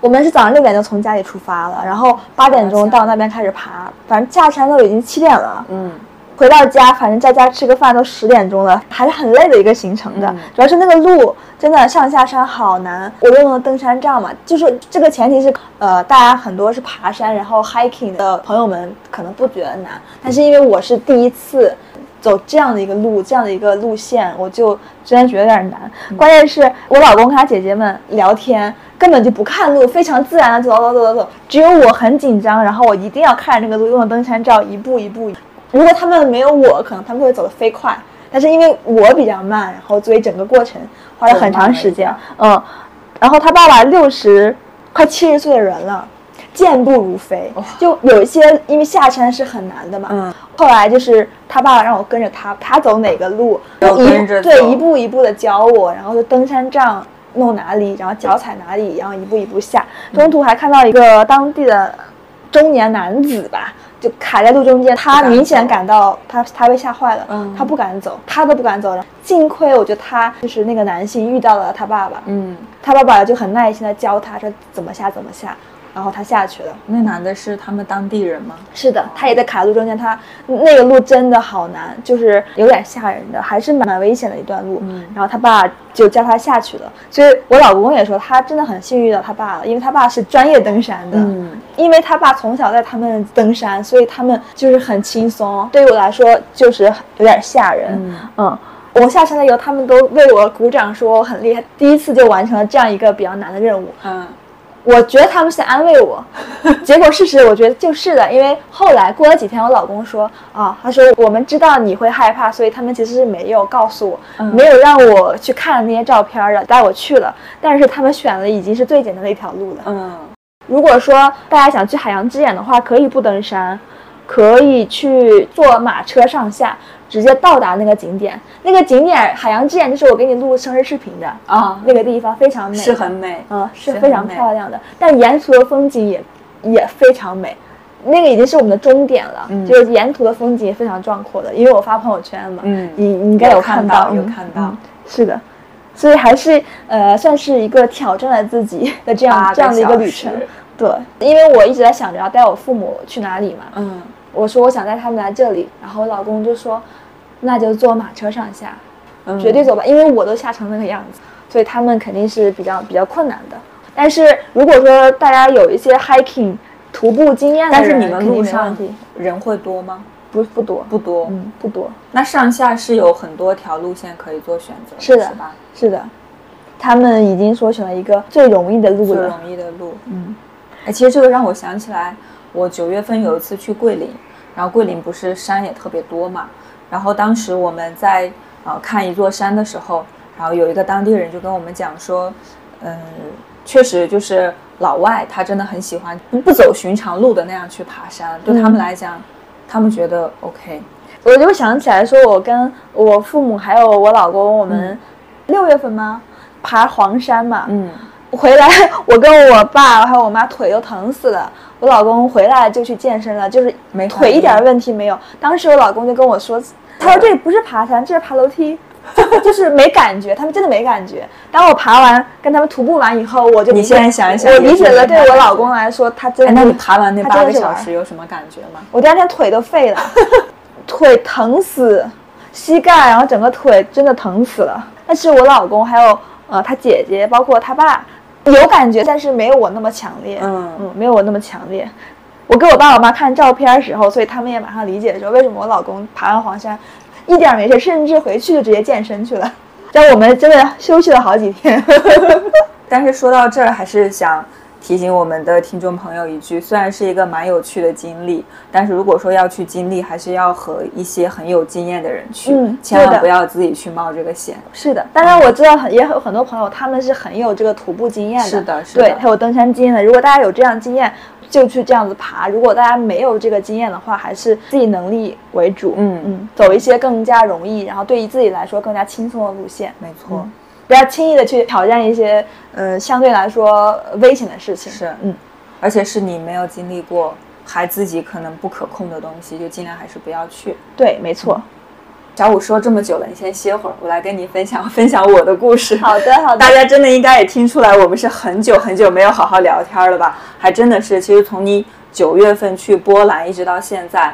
我们是早上六点就从家里出发了，然后八点钟到那边开始爬，反正下山都已经七点了。嗯，回到家，反正在家吃个饭都十点钟了，还是很累的一个行程的。嗯，主要是那个路真的上下山好难，我用了登山杖嘛，就是这个前提是，呃，大家很多是爬山然后 hiking 的朋友们可能不觉得难，但是因为我是第一次。走这样的一个路，这样的一个路线，我就真的觉得有点难。嗯、关键是我老公跟他姐姐们聊天，根本就不看路，非常自然的走走走走走，只有我很紧张，然后我一定要看着那个路，用登山杖一步一步。如果他们没有我，可能他们会走得飞快，但是因为我比较慢，然后所以整个过程花了很长时间。嗯，然后他爸爸六十快七十岁的人了。健步如飞，就有一些因为下山是很难的嘛。嗯，后来就是他爸爸让我跟着他，他走哪个路，一对一步一步的教我，然后就登山杖弄哪里，然后脚踩哪里，然后一步一步下。中途还看到一个当地的中年男子吧，就卡在路中间，他明显感到他他被吓坏了，嗯，他不敢走，他都不敢走了。幸亏我觉得他就是那个男性遇到了他爸爸，嗯，他爸爸就很耐心的教他说怎么下怎么下。然后他下去了。那男的是他们当地人吗？是的，他也在卡路中间。他那个路真的好难，就是有点吓人的，还是蛮危险的一段路。嗯，然后他爸就叫他下去了。所以我老公也说，他真的很幸运遇到他爸了，因为他爸是专业登山的。嗯，因为他爸从小带他们登山，所以他们就是很轻松。对于我来说，就是有点吓人。嗯。嗯，我下山了以后，他们都为我鼓掌，说我很厉害，第一次就完成了这样一个比较难的任务。嗯。我觉得他们是在安慰我，结果事实我觉得就是的，因为后来过了几天，我老公说啊，他说我们知道你会害怕，所以他们其实是没有告诉我，嗯、没有让我去看那些照片了，带我去了，但是他们选了已经是最简单的一条路了。嗯，如果说大家想去海洋之眼的话，可以不登山，可以去坐马车上下。直接到达那个景点，那个景点海洋之眼就是我给你录生日视频的啊、嗯，那个地方非常美，是很美，嗯，是非常漂亮的。但沿途的风景也也非常美，那个已经是我们的终点了，嗯、就是沿途的风景也非常壮阔的。因为我发朋友圈嘛，嗯，你你应该有看到，有看到，嗯、看到是的，所以还是呃算是一个挑战了自己的这样这样的一个旅程。对，因为我一直在想着要带我父母去哪里嘛，嗯。我说我想带他们来这里，然后我老公就说那就坐马车上下、嗯、绝对走吧，因为我都吓成那个样子，所以他们肯定是比较比较困难的。但是如果说大家有一些 hiking 徒步经验的人，但是你们路上人会多吗？不不多不多嗯不多。那上下是有很多条路线可以做选择，是的，是吧？是的，他们已经说选了一个最容易的路了，最容易的路。嗯，哎，其实这个让我想起来我九月份有一次去桂林，然后桂林不是山也特别多嘛，然后当时我们在呃看一座山的时候，然后有一个当地人就跟我们讲说，嗯，确实就是老外他真的很喜欢不走寻常路的那样去爬山，对他们来讲，嗯、他们觉得 OK。我就想起来说，我跟我父母还有我老公，我们六月份吗？爬黄山嘛，嗯。回来我跟我爸还有我妈腿都疼死了，我老公回来就去健身了，就是腿一点问题没有。当时我老公就跟我说，他说这不是爬山，这是爬楼梯就是没感觉，他们真的没感觉。当我爬完跟他们徒步完以后，我就你现在想一想，我理解了。对我老公来说，他真的、哎、那你爬完那八个小时有什么感觉吗？我第二天腿都废了腿疼死，膝盖然后整个腿真的疼死了。但是我老公还有呃他姐姐包括他爸有感觉，但是没有我那么强烈，嗯嗯，没有我那么强烈。我给我爸我妈看照片的时候，所以他们也马上理解说为什么我老公爬完黄山一点没事，甚至回去就直接健身去了，让我们真的休息了好几天但是说到这儿，还是想提醒我们的听众朋友一句，虽然是一个蛮有趣的经历，但是如果说要去经历，还是要和一些很有经验的人去、嗯、千万不要自己去冒这个险。是的，当然我知道很也有很多朋友他们是很有这个徒步经验的，是的，是的，对，还有登山经验的。如果大家有这样经验就去这样子爬，如果大家没有这个经验的话，还是自己能力为主。嗯嗯，走一些更加容易然后对于自己来说更加轻松的路线。没错、嗯，不要轻易的去挑战一些，呃，相对来说危险的事情。是，嗯，而且是你没有经历过，还自己可能不可控的东西，就尽量还是不要去。对，没错。嗯、小五说这么久了，你先歇会儿，我来跟你分享分享我的故事。好的，好的。大家真的应该也听出来，我们是很久很久没有好好聊天了吧？还真的是，其实从你九月份去波兰一直到现在，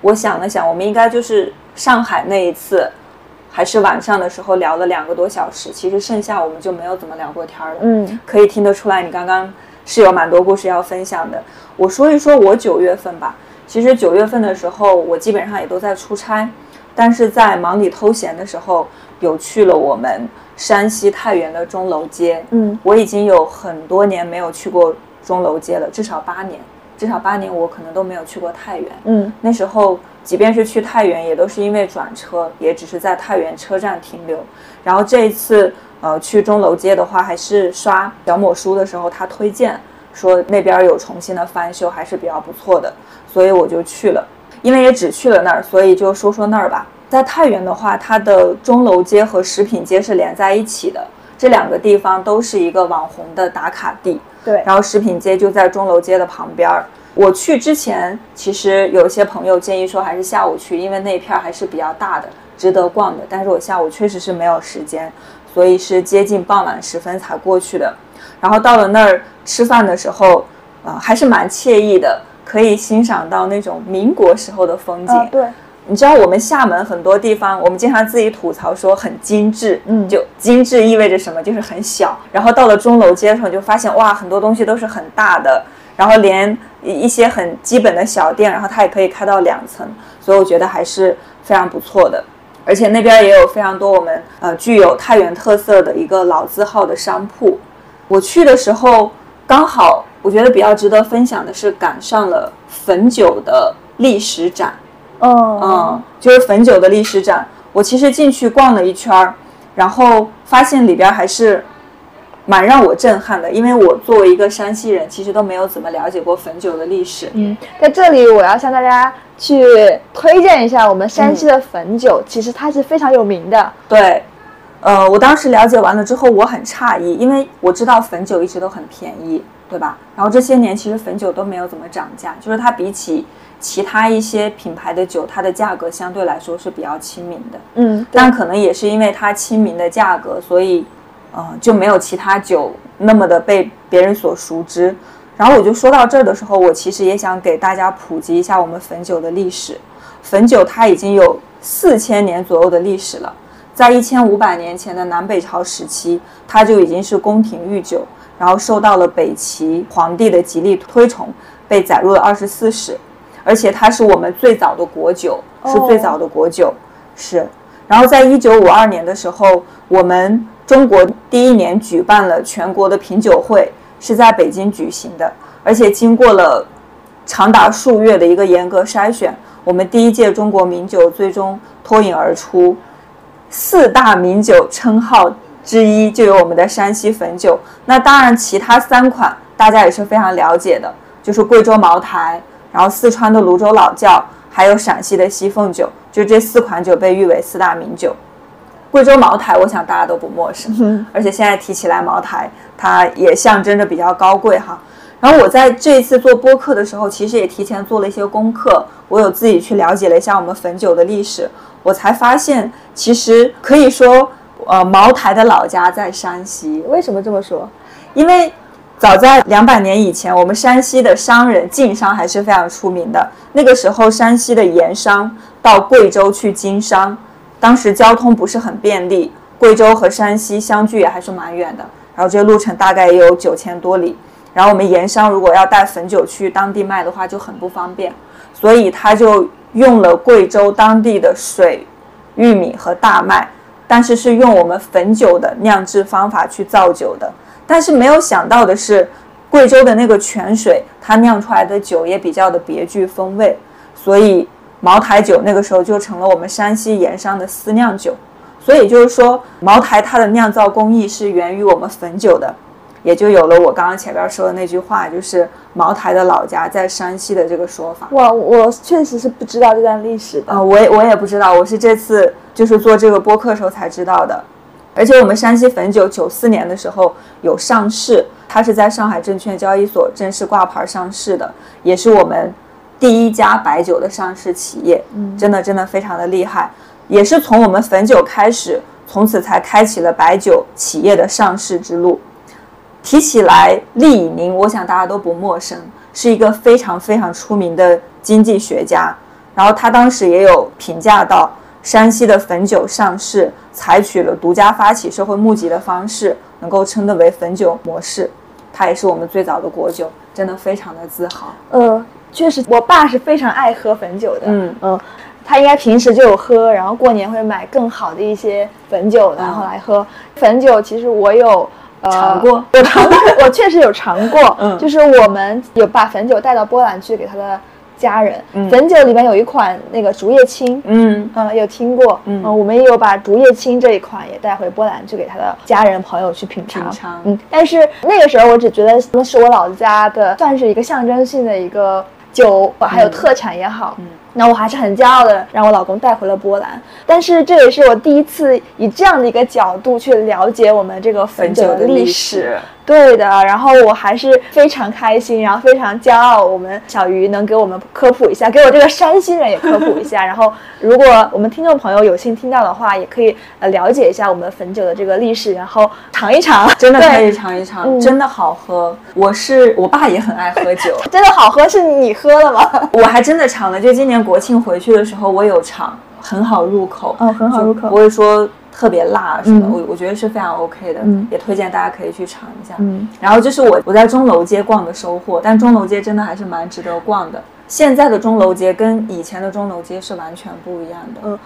我想了想，我们应该就是上海那一次。还是晚上的时候聊了两个多小时，其实剩下我们就没有怎么聊过天了。嗯，可以听得出来，你刚刚是有蛮多故事要分享的。我说一说我九月份吧，其实九月份的时候，我基本上也都在出差，但是在忙里偷闲的时候，有去了我们山西太原的钟楼街。嗯，我已经有很多年没有去过钟楼街了，至少八年，至少八年我可能都没有去过太原。嗯，那时候即便是去太原，也都是因为转车，也只是在太原车站停留。然后这一次，呃，去钟楼街的话，还是刷小某书的时候，他推荐说那边有重新的翻修，还是比较不错的，所以我就去了。因为也只去了那儿，所以就说说那儿吧。在太原的话，它的钟楼街和食品街是连在一起的，这两个地方都是一个网红的打卡地。对，然后食品街就在钟楼街的旁边。我去之前，其实有些朋友建议说还是下午去，因为那片还是比较大的，值得逛的。但是我下午确实是没有时间，所以是接近傍晚时分才过去的。然后到了那儿吃饭的时候，呃，还是蛮惬意的。可以欣赏到那种民国时候的风景。哦、对，你知道我们厦门很多地方，我们经常自己吐槽说很精致，嗯，就精致意味着什么？就是很小。然后到了钟楼街上，就发现哇，很多东西都是很大的，然后连一些很基本的小店，然后它也可以开到两层，所以我觉得还是非常不错的。而且那边也有非常多我们呃具有太原特色的一个老字号的商铺。我去的时候刚好。我觉得比较值得分享的是赶上了汾酒的历史展。哦，嗯，就是汾酒的历史展。我其实进去逛了一圈，然后发现里边还是蛮让我震撼的，因为我作为一个山西人，其实都没有怎么了解过汾酒的历史。嗯，在这里我要向大家去推荐一下我们山西的汾酒，嗯，其实它是非常有名的。对。呃，我当时了解完了之后，我很诧异，因为我知道汾酒一直都很便宜，对吧？然后这些年其实汾酒都没有怎么涨价，就是它比起其他一些品牌的酒，它的价格相对来说是比较亲民的。嗯，但可能也是因为它亲民的价格，所以，呃，就没有其他酒那么的被别人所熟知。然后我就说到这儿的时候，我其实也想给大家普及一下我们汾酒的历史。汾酒它已经有四千年左右的历史了。在一千五百年前的南北朝时期，它就已经是宫廷御酒，然后受到了北齐皇帝的极力推崇，被载入了二十四史。而且它是我们最早的国酒，是最早的国酒。Oh. 是。然后在一九五二年的时候，我们中国第一年举办了全国的品酒会，是在北京举行的，而且经过了长达数月的一个严格筛选，我们第一届中国名酒最终脱颖而出。四大名酒称号之一就有我们的山西汾酒。那当然其他三款大家也是非常了解的，就是贵州茅台，然后四川的泸州老窖，还有陕西的西凤酒，就这四款酒被誉为四大名酒。贵州茅台我想大家都不陌生，嗯，而且现在提起来茅台它也象征着比较高贵哈。然后我在这一次做播客的时候，其实也提前做了一些功课，我有自己去了解了一下我们汾酒的历史，我才发现其实可以说，呃，茅台的老家在山西。为什么这么说？因为早在两百年以前，我们山西的商人晋商还是非常出名的。那个时候，山西的盐商到贵州去经商，当时交通不是很便利，贵州和山西相距也还是蛮远的，然后这路程大概也有九千多里。然后我们盐商如果要带汾酒去当地卖的话就很不方便，所以他就用了贵州当地的水、玉米和大麦，但是是用我们汾酒的酿制方法去造酒的。但是没有想到的是，贵州的那个泉水它酿出来的酒也比较的别具风味，所以茅台酒那个时候就成了我们山西盐商的私酿酒。所以就是说茅台它的酿造工艺是源于我们汾酒的，也就有了我刚刚前边说的那句话，就是茅台的老家在山西的这个说法。哇，我确实是不知道这段历史的。呃、我, 我也不知道，我是这次就是做这个播客时候才知道的。而且我们山西汾酒九四年的时候有上市，它是在上海证券交易所正式挂牌上市的，也是我们第一家白酒的上市企业。嗯，真的真的非常的厉害，也是从我们汾酒开始，从此才开启了白酒企业的上市之路。提起来厉以宁，我想大家都不陌生，是一个非常非常出名的经济学家。然后他当时也有评价到，山西的汾酒上市采取了独家发起、社会募集的方式，能够称得为汾酒模式。它也是我们最早的国酒，真的非常的自豪。呃，确实，我爸是非常爱喝汾酒的。嗯嗯，他应该平时就有喝，然后过年会买更好的一些汾酒，然后来喝。汾酒其实我有呃尝过，我尝过，我确实有尝过。嗯，就是我们有把汾酒带到波兰去给他的家人。汾酒里面有一款那个竹叶青，嗯嗯，有听过。嗯，我们也有把竹叶青这一款也带回波兰去给他的家人朋友去品尝。嗯，但是那个时候我只觉得那是我老家的，算是一个象征性的一个酒，还有特产也好。嗯，那我还是很骄傲的让我老公带回了波兰。但是这也是我第一次以这样的一个角度去了解我们这个汾酒的历史。对的，然后我还是非常开心，然后非常骄傲，我们小鱼能给我们科普一下，给我这个山西人也科普一下。然后如果我们听众朋友有幸听到的话，也可以呃了解一下我们汾酒的这个历史，然后尝一尝，真的可以尝一尝，嗯，真的好喝。我是我爸也很爱喝酒。真的好喝是你喝了吗？我还真的尝了，就今年国庆回去的时候我有尝，很好入口，哦，很好入口，不会说特别辣什么的。嗯，我我觉得是非常 OK 的。嗯，也推荐大家可以去尝一下。嗯，然后这是我我在钟楼街逛的收获，但钟楼街真的还是蛮值得逛的。现在的钟楼街跟以前的钟楼街是完全不一样的。嗯，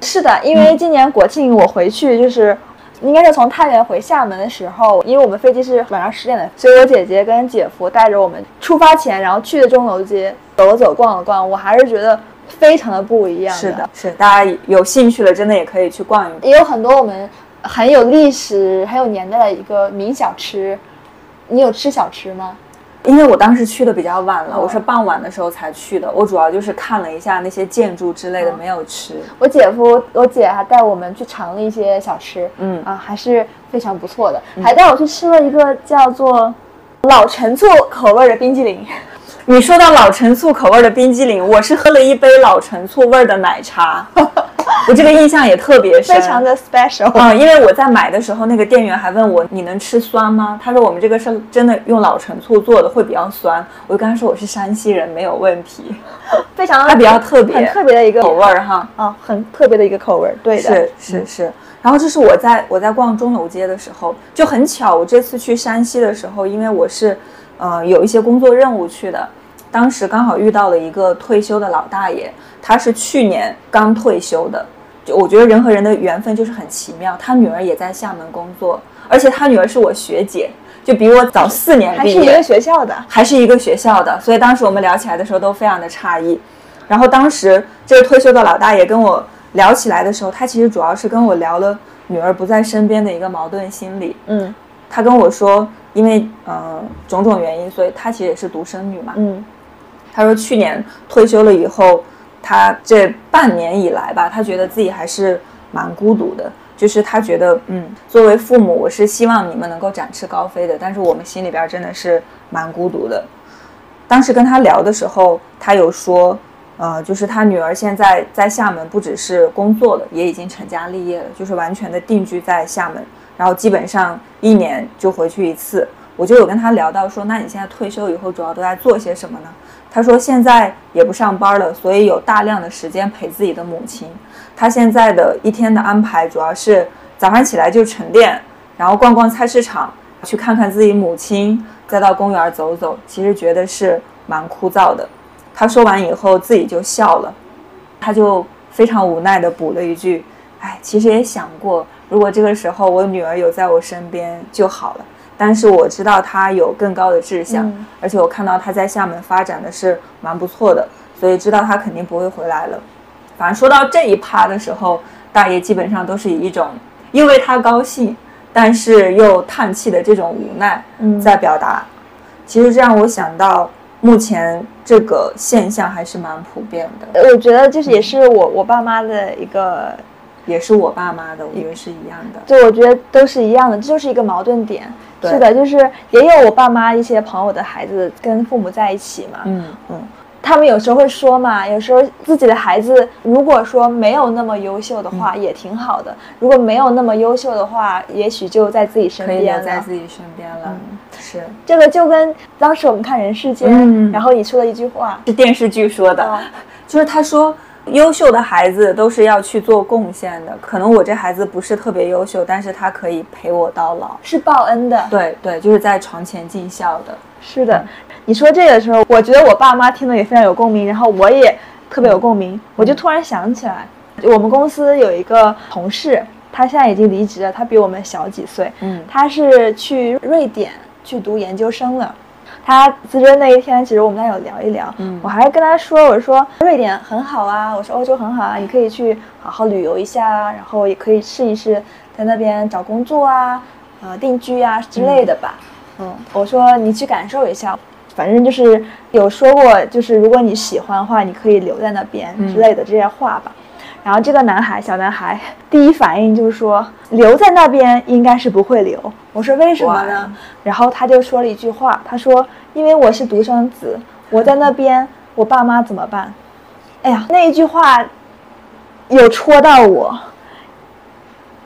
是的，因为今年国庆我回去就是。应该是从太原回厦门的时候，因为我们飞机是晚上十点的，所以我姐姐跟姐夫带着我们出发前，然后去的钟楼街走了走逛了逛，我还是觉得非常的不一样的。是的，是，大家有兴趣了真的也可以去逛一逛，也有很多我们很有历史很有年代的一个名小吃。你有吃小吃吗？因为我当时去的比较晚了，我是傍晚的时候才去的，我主要就是看了一下那些建筑之类的，没有吃。我姐夫我姐还带我们去尝了一些小吃，嗯啊，还是非常不错的，还带我去吃了一个叫做老陈醋口味的冰激凌。你说到老陈醋口味的冰激凌，我是喝了一杯老陈醋味的奶茶。我这个印象也特别深，非常的 special。 嗯，因为我在买的时候那个店员还问我你能吃酸吗，他说我们这个是真的用老陈醋做的，会比较酸。我就跟他说我是山西人，没有问题。非常它比较特别，很特别的一个口味哈。啊，很特别的一个口味。对的，是是是。然后这是我在我在逛钟楼街的时候，就很巧我这次去山西的时候，因为我是呃有一些工作任务去的，当时刚好遇到了一个退休的老大爷，他是去年刚退休的。就我觉得人和人的缘分就是很奇妙，他女儿也在厦门工作，而且他女儿是我学姐，就比我早四年毕业，还是一个学校的，还是一个学校的。所以当时我们聊起来的时候都非常的诧异。然后当时这个退休的老大爷跟我聊起来的时候，他其实主要是跟我聊了女儿不在身边的一个矛盾心理。嗯，他跟我说因为呃种种原因，所以他其实也是独生女嘛。嗯，他说去年退休了以后，他这半年以来吧，他觉得自己还是蛮孤独的，就是他觉得嗯作为父母，我是希望你们能够展翅高飞的，但是我们心里边真的是蛮孤独的。当时跟他聊的时候，他有说呃，就是他女儿现在在厦门不只是工作了，也已经成家立业了，就是完全的定居在厦门，然后基本上一年就回去一次。我就有跟他聊到说，那你现在退休以后主要都在做些什么呢？他说现在也不上班了，所以有大量的时间陪自己的母亲。他现在的一天的安排主要是早上起来就沉淀，然后逛逛菜市场，去看看自己母亲，再到公园走走，其实觉得是蛮枯燥的。他说完以后自己就笑了，他就非常无奈地补了一句，哎，其实也想过，如果这个时候我女儿有在我身边就好了，但是我知道他有更高的志向，嗯，而且我看到他在厦门发展的是蛮不错的，所以知道他肯定不会回来了。反正说到这一趴的时候，大爷基本上都是以一种因为他高兴但是又叹气的这种无奈在表达。嗯，其实这让我想到目前这个现象还是蛮普遍的。我觉得就是也是我、嗯、我爸妈的一个，也是我爸妈的，我觉得是一样的。对，我觉得都是一样的，这就是一个矛盾点。是的，就是也有我爸妈一些朋友的孩子跟父母在一起嘛，嗯嗯，他们有时候会说嘛，有时候自己的孩子如果说没有那么优秀的话，嗯，也挺好的；如果没有那么优秀的话，也许就在自己身边了，可以留在自己身边了。嗯，是这个就跟当时我们看《人世间》，嗯，然后你说了一句话，是电视剧说的，哦，就是他说。优秀的孩子都是要去做贡献的，可能我这孩子不是特别优秀，但是他可以陪我到老，是报恩的。对对，就是在床前尽孝的。是的，嗯，你说这个时候我觉得我爸妈听了也非常有共鸣，然后我也特别有共鸣。我就突然想起来，我们公司有一个同事，他现在已经离职了，他比我们小几岁，嗯，他是去瑞典去读研究生了。他辞职那一天，其实我们俩有聊一聊，嗯，我还跟他说，我说瑞典很好啊，我说欧洲很好啊，你可以去好好旅游一下啊，然后也可以试一试在那边找工作啊，呃，定居啊之类的吧，嗯，嗯，我说你去感受一下，反正就是有说过，就是如果你喜欢的话，你可以留在那边之类的这些话吧。嗯，然后这个男孩，小男孩第一反应就是说，留在那边应该是不会留。我说为什么呢？然后他就说了一句话，他说因为我是独生子，我在那边我爸妈怎么办？哎呀，那一句话有戳到我，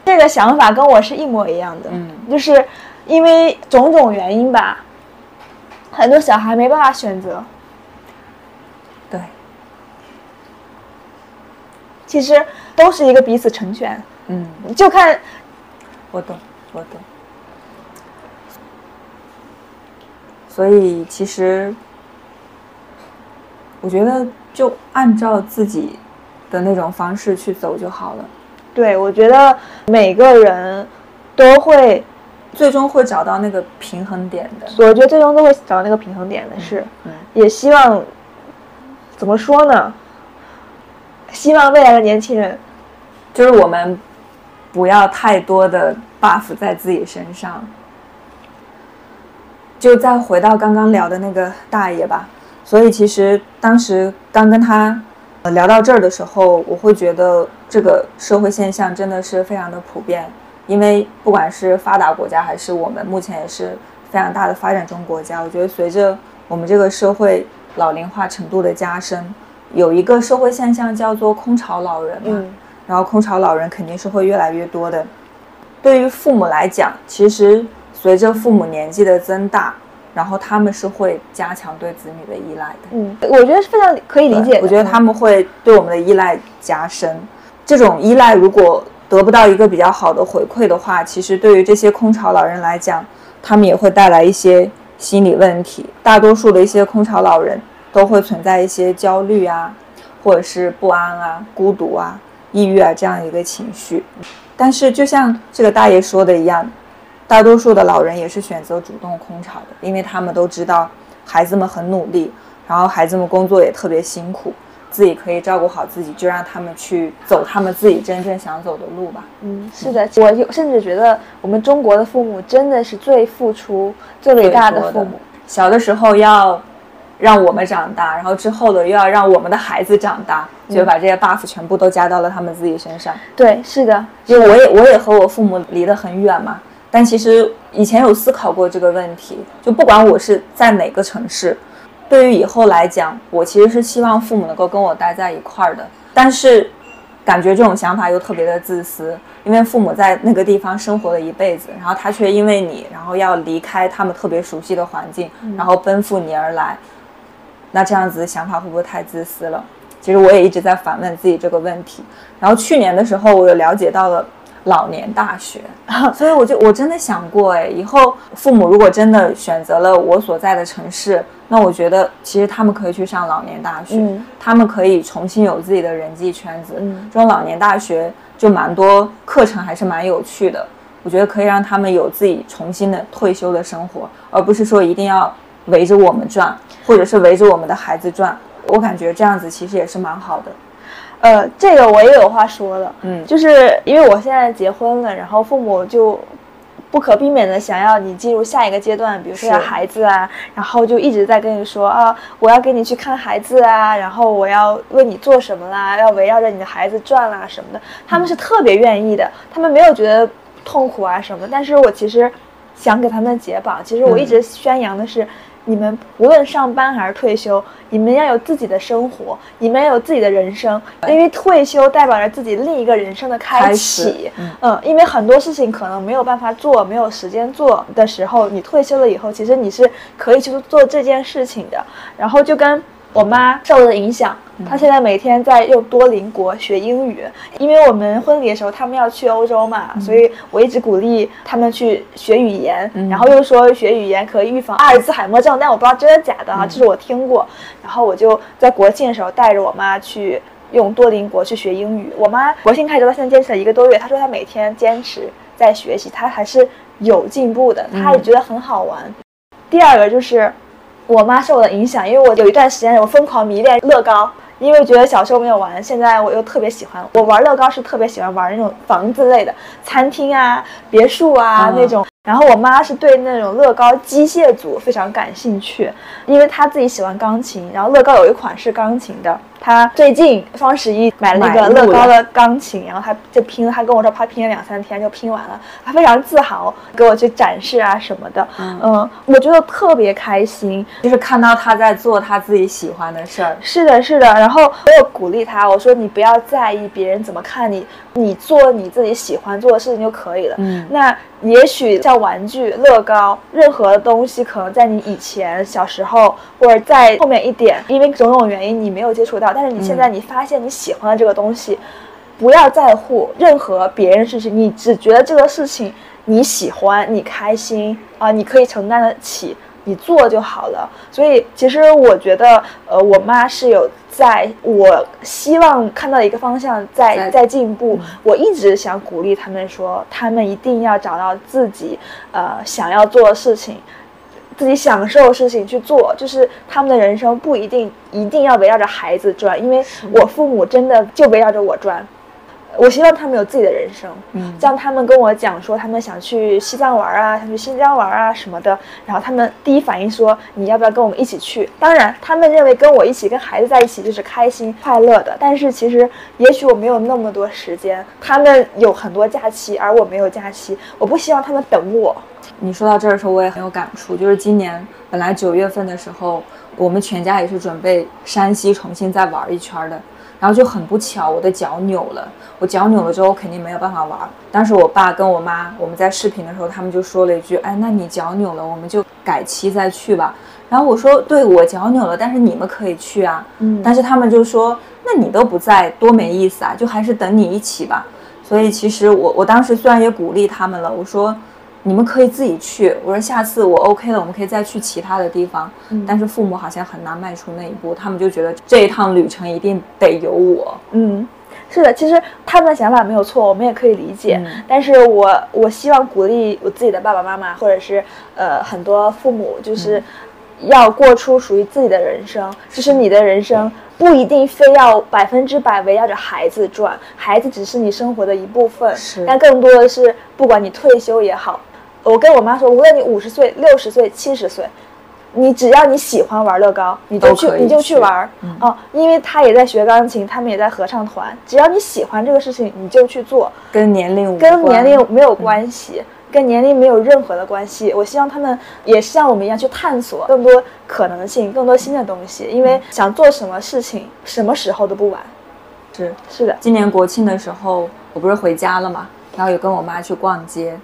这个想法跟我是一模一样的。嗯，就是因为种种原因吧，很多小孩没办法选择。其实都是一个彼此成全，嗯，就看，我懂，我懂。所以其实，我觉得就按照自己的那种方式去走就好了。对，我觉得每个人都会，最终会找到那个平衡点的。我觉得最终都会找到那个平衡点的是，嗯嗯，也希望，怎么说呢？希望未来的年轻人，就是我们不要太多的 buff 在自己身上。就再回到刚刚聊的那个大爷吧，所以其实当时刚跟他聊到这儿的时候，我会觉得这个社会现象真的是非常的普遍，因为不管是发达国家还是我们目前也是非常大的发展中国家，我觉得随着我们这个社会老龄化程度的加深，有一个社会现象叫做空巢老人嘛，嗯，然后空巢老人肯定是会越来越多的。对于父母来讲，其实随着父母年纪的增大，然后他们是会加强对子女的依赖的。嗯，我觉得是非常可以理解的。我觉得他们会对我们的依赖加深，这种依赖如果得不到一个比较好的回馈的话，其实对于这些空巢老人来讲，他们也会带来一些心理问题。大多数的一些空巢老人都会存在一些焦虑啊，或者是不安啊、孤独啊、抑郁啊这样一个情绪。但是就像这个大爷说的一样，大多数的老人也是选择主动空巢的，因为他们都知道孩子们很努力，然后孩子们工作也特别辛苦，自己可以照顾好自己，就让他们去走他们自己真正想走的路吧。嗯，是的，我甚至觉得我们中国的父母真的是最付出、最伟大的父母。小的时候要让我们长大，然后之后的又要让我们的孩子长大，就把这些 buff 全部都加到了他们自己身上。嗯，对，是的，因为我也我也和我父母离得很远嘛，但其实以前有思考过这个问题，就不管我是在哪个城市，对于以后来讲，我其实是希望父母能够跟我待在一块儿的，但是感觉这种想法又特别的自私，因为父母在那个地方生活了一辈子，然后他却因为你，然后要离开他们特别熟悉的环境，嗯，然后奔赴你而来。那这样子想法会不会太自私了？其实我也一直在反问自己这个问题。然后去年的时候，我有了解到了老年大学，所以我就我真的想过，哎，以后父母如果真的选择了我所在的城市，那我觉得其实他们可以去上老年大学，嗯，他们可以重新有自己的人际圈子。嗯，这种老年大学就蛮多课程还是蛮有趣的，我觉得可以让他们有自己重新的退休的生活，而不是说一定要围着我们转，或者是围着我们的孩子转，我感觉这样子其实也是蛮好的。呃，这个我也有话说的，嗯，就是因为我现在结婚了，然后父母就不可避免的想要你进入下一个阶段，比如说要孩子啊，然后就一直在跟你说啊，我要给你去看孩子啊，然后我要为你做什么啦，要围绕着你的孩子转啦什么的，他们是特别愿意的，他们没有觉得痛苦啊什么，但是我其实想给他们解绑，其实我一直宣扬的是，嗯，你们无论上班还是退休，你们要有自己的生活，你们要有自己的人生，因为退休代表着自己另一个人生的开启。嗯，嗯，因为很多事情可能没有办法做，没有时间做的时候，你退休了以后，其实你是可以去做这件事情的。然后就跟我妈受的影响，她现在每天在用多邻国学英语，因为我们婚礼的时候他们要去欧洲嘛，嗯、所以我一直鼓励他们去学语言，嗯、然后又说学语言可以预防阿尔兹海默症，但我不知道真的假的啊，嗯、这是我听过。然后我就在国庆的时候带着我妈去用多邻国去学英语，我妈国庆开始到现在坚持了一个多月，她说她每天坚持在学习，她还是有进步的，她也觉得很好玩。嗯、第二个就是。我妈受我的影响，因为我有一段时间我疯狂迷恋乐高，因为觉得小时候没有玩，现在我又特别喜欢。我玩乐高是特别喜欢玩那种房子类的，餐厅啊、别墅啊、嗯、那种。然后我妈是对那种乐高机械组非常感兴趣，因为她自己喜欢钢琴，然后乐高有一款是钢琴的，她最近双十一买了一个乐高的钢琴，然后她就拼了，她跟我说她拼了两三天就拼完了，她非常自豪给我去展示啊什么的。 嗯, 嗯，我觉得特别开心，就是看到她在做她自己喜欢的事儿。是的是的，然后我有鼓励她，我说你不要在意别人怎么看你，你做你自己喜欢做的事情就可以了。嗯，那也许像玩具、乐高，任何东西可能在你以前小时候或者在后面一点，因为种种原因你没有接触到，但是你现在你发现你喜欢的这个东西，嗯、不要在乎任何别人事情，你只觉得这个事情你喜欢、你开心啊、呃，你可以承担得起，你做就好了。所以其实我觉得，呃，我妈是有在我希望看到一个方向在在进步。我一直想鼓励他们说，他们一定要找到自己呃想要做的事情，自己享受的事情去做，就是他们的人生不一定一定要围绕着孩子转，因为我父母真的就围绕着我转。我希望他们有自己的人生，嗯，像他们跟我讲说他们想去西藏玩啊，想去新疆玩啊什么的，然后他们第一反应说你要不要跟我们一起去？当然，他们认为跟我一起、跟孩子在一起就是开心快乐的，但是其实也许我没有那么多时间，他们有很多假期，而我没有假期，我不希望他们等我。你说到这儿的时候，我也很有感触，就是今年本来九月份的时候，我们全家也是准备山西、重庆再玩一圈的。然后就很不巧，我的脚扭了。我脚扭了之后肯定没有办法玩。当时我爸跟我妈，我们在视频的时候，他们就说了一句：“哎，那你脚扭了，我们就改期再去吧。”然后我说：“对，我脚扭了，但是你们可以去啊。”嗯。但是他们就说：“那你都不在，多没意思啊！就还是等你一起吧。”所以其实我我当时虽然也鼓励他们了，我说：“你们可以自己去。”我说：“下次我 OK 了，我们可以再去其他的地方。”嗯。但是父母好像很难迈出那一步，他们就觉得这一趟旅程一定得有我。嗯，是的，其实他们的想法没有错，我们也可以理解。嗯、但是我我希望鼓励我自己的爸爸妈妈，或者是呃很多父母，就是要过出属于自己的人生，嗯、就是你的人生。嗯，不一定非要百分之百围绕着孩子转，孩子只是你生活的一部分，但更多的是不管你退休也好，我跟我妈说，无论你五十岁、六十岁、七十岁，你只要你喜欢玩乐高，你就去，你就去玩、嗯、啊！因为他也在学钢琴，他们也在合唱团，只要你喜欢这个事情，你就去做，跟年龄无关，跟年龄没有关系。嗯，跟年龄没有任何的关系，我希望他们也像我们一样去探索更多可能性，更多新的东西，因为想做什么事情，什么时候都不晚。是是的，今年国庆的时候，我不是回家了嘛，然后也跟我妈去逛街，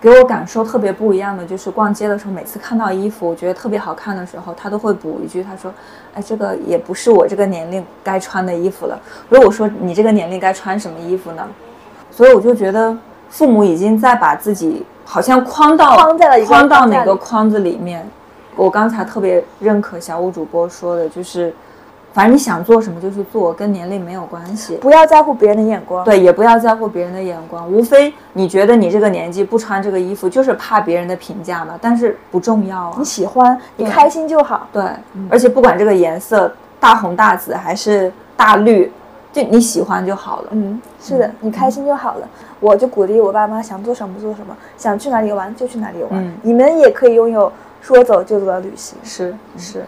给我感受特别不一样的就是逛街的时候，每次看到衣服我觉得特别好看的时候，她都会补一句，她说：“哎，这个也不是我这个年龄该穿的衣服了。”如果我说你这个年龄该穿什么衣服呢？所以我就觉得父母已经在把自己好像框到框在了一个框到哪个框子里面。我刚才特别认可小武主播说的，就是反正你想做什么就去做，跟年龄没有关系，不要在乎别人的眼光。对，也不要在乎别人的眼光，无非你觉得你这个年纪不穿这个衣服就是怕别人的评价嘛，但是不重要啊，你喜欢你开心就好。对，嗯、而且不管这个颜色大红大紫还是大绿，就你喜欢就好了。嗯，是的，你开心就好了。嗯、我就鼓励我爸妈，想做什么做什么，想去哪里玩就去哪里玩。嗯、你们也可以拥有说走就走的旅行。是是，嗯、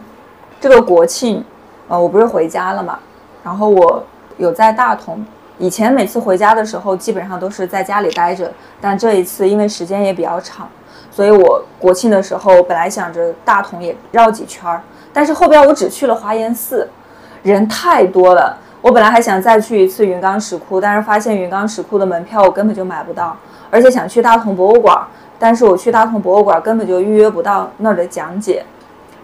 这个国庆，呃，我不是回家了嘛，然后我有在大同。以前每次回家的时候，基本上都是在家里待着，但这一次因为时间也比较长，所以我国庆的时候本来想着大同也绕几圈儿，但是后边我只去了华严寺，人太多了。我本来还想再去一次云冈石窟，但是发现云冈石窟的门票我根本就买不到，而且想去大同博物馆，但是我去大同博物馆根本就预约不到那儿的讲解。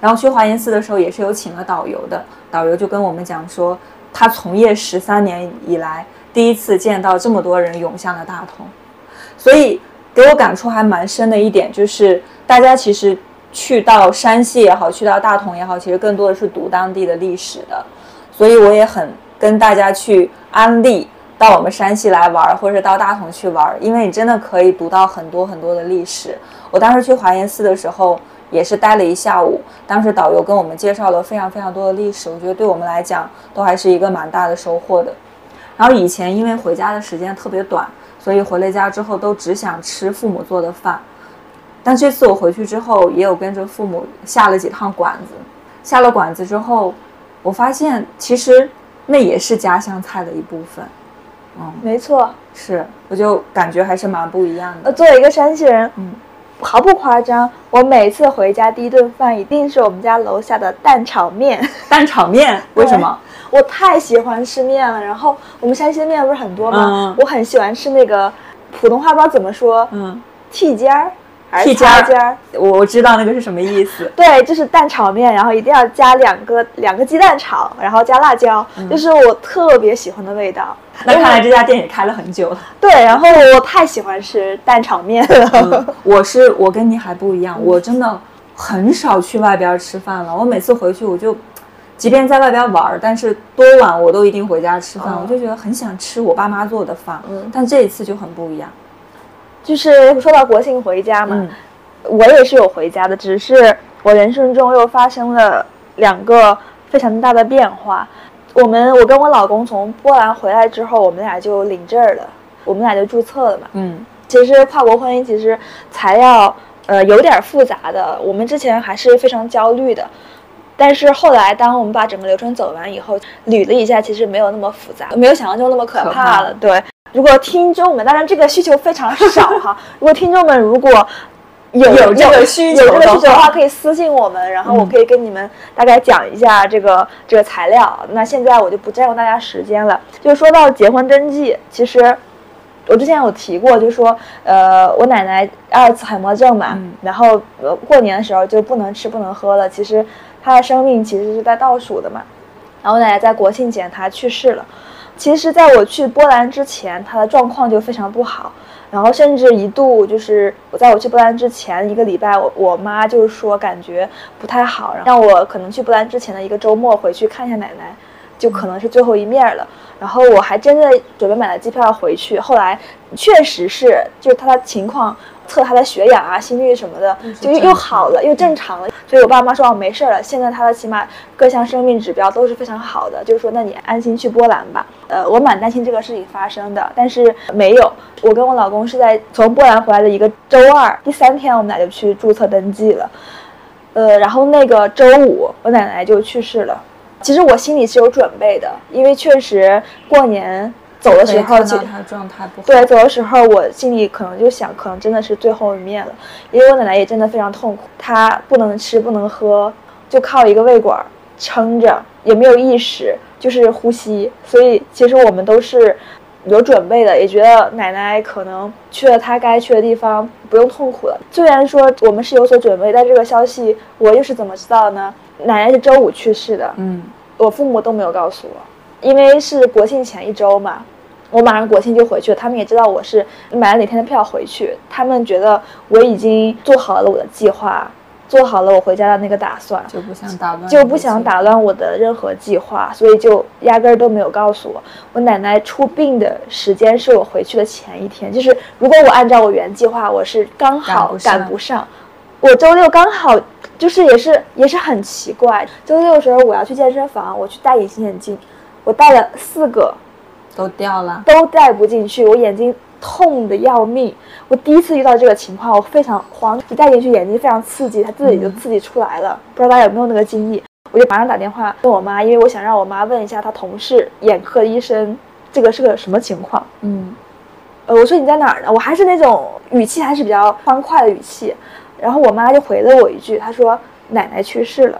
然后去华严寺的时候也是有请了导游的，导游就跟我们讲说，他从业十三年以来第一次见到这么多人涌向了大同。所以给我感触还蛮深的一点就是，大家其实去到山西也好，去到大同也好，其实更多的是读当地的历史的。所以我也很跟大家去安利，到我们山西来玩，或者到大同去玩，因为你真的可以读到很多很多的历史。我当时去华严寺的时候也是待了一下午，当时导游跟我们介绍了非常非常多的历史，我觉得对我们来讲都还是一个蛮大的收获的。然后以前因为回家的时间特别短，所以回了家之后都只想吃父母做的饭，但这次我回去之后也有跟着父母下了几趟馆子，下了馆子之后我发现其实那也是家乡菜的一部分。嗯，没错，是，我就感觉还是蛮不一样的。作为一个山西人，嗯，毫不夸张，我每次回家第一顿饭一定是我们家楼下的蛋炒面。蛋炒面为什么？我太喜欢吃面了，然后我们山西面不是很多吗、嗯、我很喜欢吃那个，普通话不知道怎么说，嗯，屉尖儿还是擦尖儿，我知道那个是什么意思。对，就是蛋炒面，然后一定要加两个两个鸡蛋炒，然后加辣椒、嗯、就是我特别喜欢的味道。那看来这家店也开了很久了。对，然后我太喜欢吃蛋炒面了、嗯、我是我跟你还不一样，我真的很少去外边吃饭了。我每次回去我就即便在外边玩，但是多晚我都一定回家吃饭、嗯、我就觉得很想吃我爸妈做的饭、嗯、但这一次就很不一样。就是说到国庆回家嘛、嗯、我也是有回家的，只是我人生中又发生了两个非常大的变化。我们我跟我老公从波兰回来之后，我们俩就领证了，我们俩就注册了嘛。嗯，其实跨国婚姻其实才要呃有点复杂的，我们之前还是非常焦虑的，但是后来当我们把整个流程走完以后捋了一下，其实没有那么复杂，没有想象中那么可怕了。对，如果听众们，当然这个需求非常少哈。如果听众们如果有有这个需求的话，可以私信我们，然后我可以跟你们大概讲一下这个、嗯、这个材料。那现在我就不占用大家时间了。就说到结婚登记，其实我之前有提过，就说呃，我奶奶阿尔茨海默症嘛，嗯、然后、呃、过年的时候就不能吃不能喝了，其实她的生命其实是在倒数的嘛。然后我奶奶在国庆前她去世了。其实在我去波兰之前，他的状况就非常不好，然后甚至一度就是我在我去波兰之前一个礼拜，我我妈就是说感觉不太好，让我可能去波兰之前的一个周末回去看一下奶奶，就可能是最后一面了。然后我还真的准备买了机票回去，后来确实是就是他的情况，测他的血氧啊心率什么的就又好了又正常了，所以我爸妈说哦没事了，现在他的起码各项生命指标都是非常好的，就是说那你安心去波兰吧。呃，我蛮担心这个事情发生的，但是没有。我跟我老公是在从波兰回来的一个周二第三天，我们俩就去注册登记了。呃，然后那个周五我奶奶就去世了。其实我心里是有准备的，因为确实过年走的时候，他状态不好。对，走的时候我心里可能就想，可能真的是最后一面了，因为我奶奶也真的非常痛苦，她不能吃不能喝，就靠一个胃管撑着，也没有意识，就是呼吸。所以其实我们都是有准备的，也觉得奶奶可能去了她该去的地方，不用痛苦了。虽然说我们是有所准备，但这个消息我又是怎么知道呢？奶奶是周五去世的，嗯，我父母都没有告诉我。因为是国庆前一周嘛，我马上国庆就回去了，他们也知道我是买了哪天的票回去，他们觉得我已经做好了我的计划，做好了我回家的那个打算，就不想打乱就不想打乱我的任何计划，所以就压根儿都没有告诉我。我奶奶出殡的时间是我回去的前一天，就是如果我按照我原计划，我是刚好赶不上。我周六刚好就是也是也是很奇怪，周六的时候我要去健身房，我去戴隐形眼镜，我戴了四个都掉了，都戴不进去，我眼睛痛得要命。我第一次遇到这个情况，我非常慌，一戴进去眼睛非常刺激，它自己就刺激出来了、嗯、不知道大家有没有那个经历。我就马上打电话问我妈，因为我想让我妈问一下她同事眼科医生这个是个什么情况。嗯，呃，我说你在哪儿呢，我还是那种语气还是比较欢快的语气，然后我妈就回了我一句，她说奶奶去世了。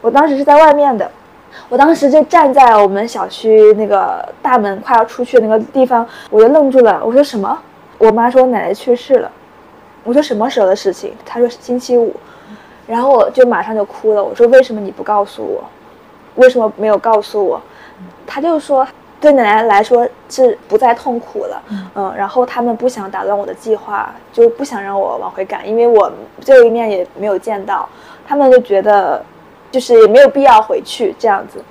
我当时是在外面的，我当时就站在我们小区那个大门快要出去的那个地方，我就愣住了。我说什么？我妈说奶奶去世了。我说什么时候的事情？她说星期五。然后我就马上就哭了，我说为什么你不告诉我，为什么没有告诉我？他就说对奶奶来说是不再痛苦了，嗯，然后他们不想打乱我的计划，就不想让我往回赶，因为我最后一面也没有见到，他们就觉得就是也没有必要回去这样子。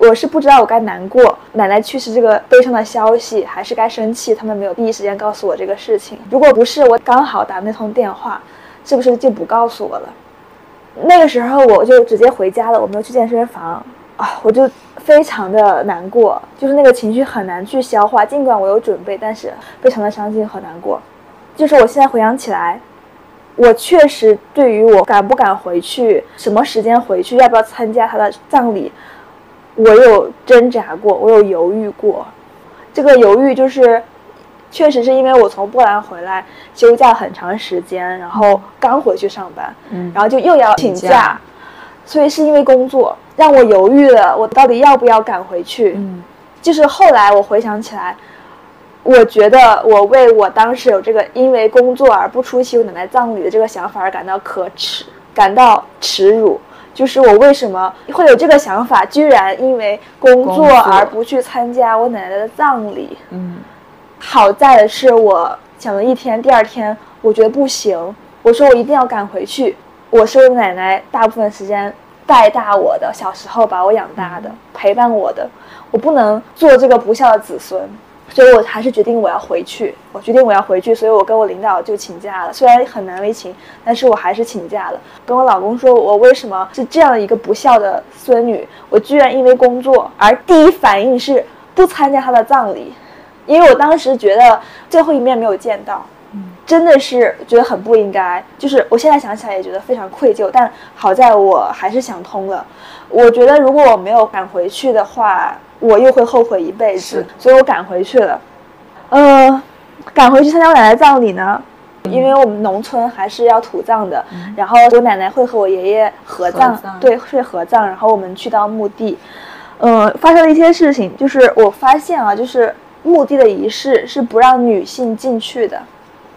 我是不知道我该难过奶奶去世这个悲伤的消息，还是该生气他们没有第一时间告诉我这个事情。如果不是我刚好打那通电话，是不是就不告诉我了？那个时候我就直接回家了，我没有去健身房啊，我就非常的难过，就是那个情绪很难去消化，尽管我有准备，但是非常的伤心和难过。就是我现在回想起来，我确实对于我敢不敢回去，什么时间回去，要不要参加他的葬礼，我有挣扎过，我有犹豫过。这个犹豫就是确实是因为我从波兰回来休假很长时间，然后刚回去上班、嗯、然后就又要请假, 请假所以是因为工作让我犹豫了，我到底要不要赶回去、嗯、就是后来我回想起来，我觉得我为我当时有这个因为工作而不出席我奶奶葬礼的这个想法而感到可耻，感到耻辱，就是我为什么会有这个想法，居然因为工作而不去参加我奶奶的葬礼。嗯，好在的是我想了一天，第二天我觉得不行，我说我一定要赶回去。我是我奶奶大部分时间带大我的，小时候把我养大的，陪伴我的，我不能做这个不孝的子孙，所以我还是决定我要回去，我决定我要回去，所以我跟我领导就请假了，虽然很难为情，但是我还是请假了，跟我老公说我为什么是这样一个不孝的孙女，我居然因为工作而第一反应是不参加她的葬礼，因为我当时觉得最后一面没有见到，真的是觉得很不应该，就是我现在想起来也觉得非常愧疚，但好在我还是想通了。我觉得如果我没有赶回去的话，我又会后悔一辈子，所以我赶回去了。呃，赶回去参加我奶奶葬礼呢，因为我们农村还是要土葬的，嗯、然后我奶奶会和我爷爷合葬，合葬对，会合葬，然后我们去到墓地。呃，发生了一些事情，就是我发现啊，就是墓地的仪式是不让女性进去的。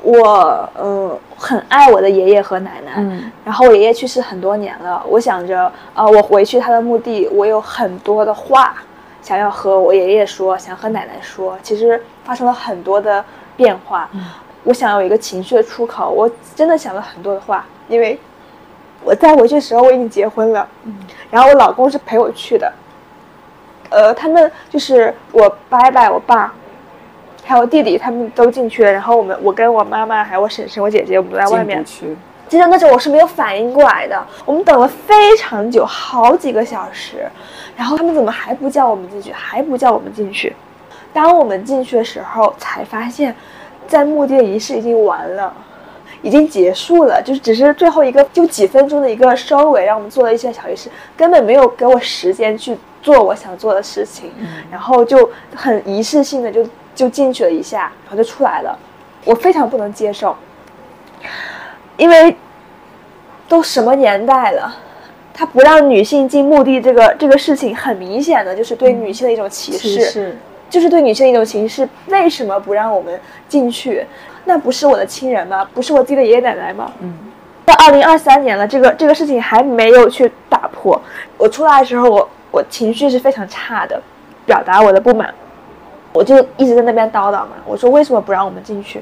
我嗯很爱我的爷爷和奶奶、嗯、然后我爷爷去世很多年了，我想着啊、呃、我回去他的墓地，我有很多的话想要和我爷爷说，想和奶奶说，其实发生了很多的变化、嗯、我想有一个情绪的出口，我真的想了很多的话，因为我在回去的时候我已经结婚了、嗯、然后我老公是陪我去的，呃他们就是我拜拜我爸还有弟弟他们都进去了，然后我们我跟我妈妈还有我婶婶我姐姐我们在外面，其实那时候我是没有反应过来的，我们等了非常久，好几个小时，然后他们怎么还不叫我们进去，还不叫我们进去，当我们进去的时候才发现在墓地的仪式已经完了，已经结束了，就是只是最后一个就几分钟的一个收尾，让我们做了一些小仪式，根本没有给我时间去做我想做的事情、嗯、然后就很仪式性的就就进去了一下，然后就出来了。我非常不能接受，因为都什么年代了，他不让女性进墓地这个这个事情很明显的就是对女性的一种歧视、嗯、歧视就是对女性的一种歧视，为什么不让我们进去？那不是我的亲人吗？不是我自己的爷爷奶奶吗？嗯，到二零二三年了，这个这个事情还没有去打破。我出来的时候我我情绪是非常差的，表达我的不满，我就一直在那边叨叨嘛，我说为什么不让我们进去？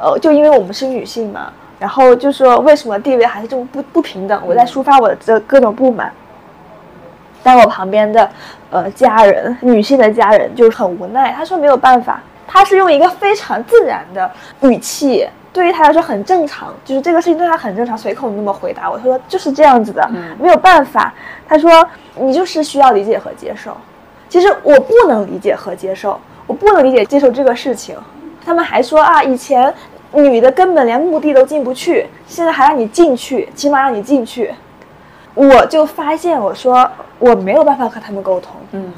呃，就因为我们是女性嘛，然后就说为什么地位还是这么不不平等？我在抒发我的这各种不满。但我旁边的呃家人，女性的家人就很无奈，他说没有办法，他是用一个非常自然的语气，对于他来说很正常，就是这个事情对他很正常，随口那么回答我，他说就是这样子的，没有办法。他说你就是需要理解和接受，其实我不能理解和接受。我不能理解接受这个事情，他们还说啊，以前女的根本连墓地都进不去，现在还让你进去，起码让你进去。我就发现，我说我没有办法和他们沟通，嗯，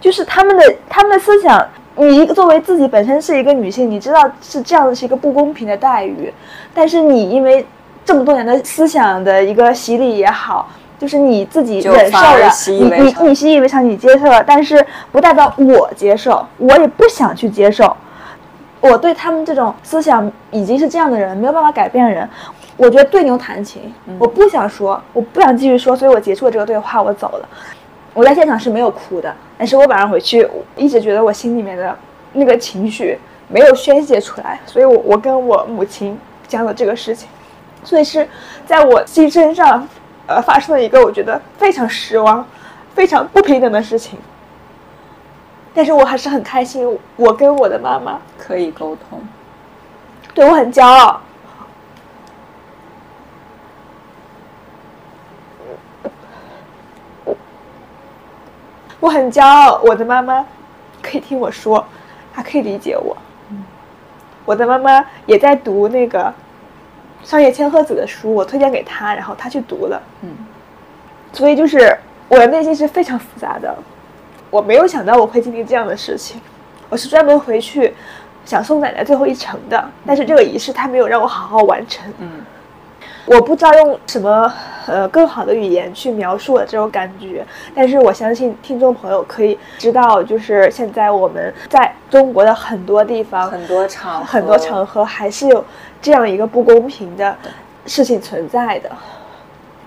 就是他们的他们的思想，你作为自己本身是一个女性，你知道是这样的，是一个不公平的待遇，但是你因为这么多年的思想的一个洗礼也好。就是你自己忍受了，你你你习以为常，你接受了，但是不代表我接受，我也不想去接受。我对他们这种思想已经是这样的人，没有办法改变人，我觉得对牛弹琴，嗯、我不想说，我不想继续说，所以我结束了这个对话，我走了。我在现场是没有哭的，但是我晚上回去一直觉得我心里面的那个情绪没有宣泄出来，所以我我跟我母亲讲了这个事情，所以是在我亲身上，呃，发生了一个我觉得非常失望、非常不平等的事情。但是我还是很开心，我跟我的妈妈可以沟通，对我很骄傲。我很骄傲，我的妈妈可以听我说，她可以理解我。嗯、我的妈妈也在读那个上野千鹤子的书，我推荐给她，然后她去读了。嗯，所以就是我的内心是非常复杂的，我没有想到我会经历这样的事情。我是专门回去想送奶奶最后一程的，但是这个仪式她没有让我好好完成。嗯，我不知道用什么呃更好的语言去描述我这种感觉，但是我相信听众朋友可以知道，就是现在我们在中国的很多地方、很多场合、很多场合还是有这样一个不公平的事情存在的，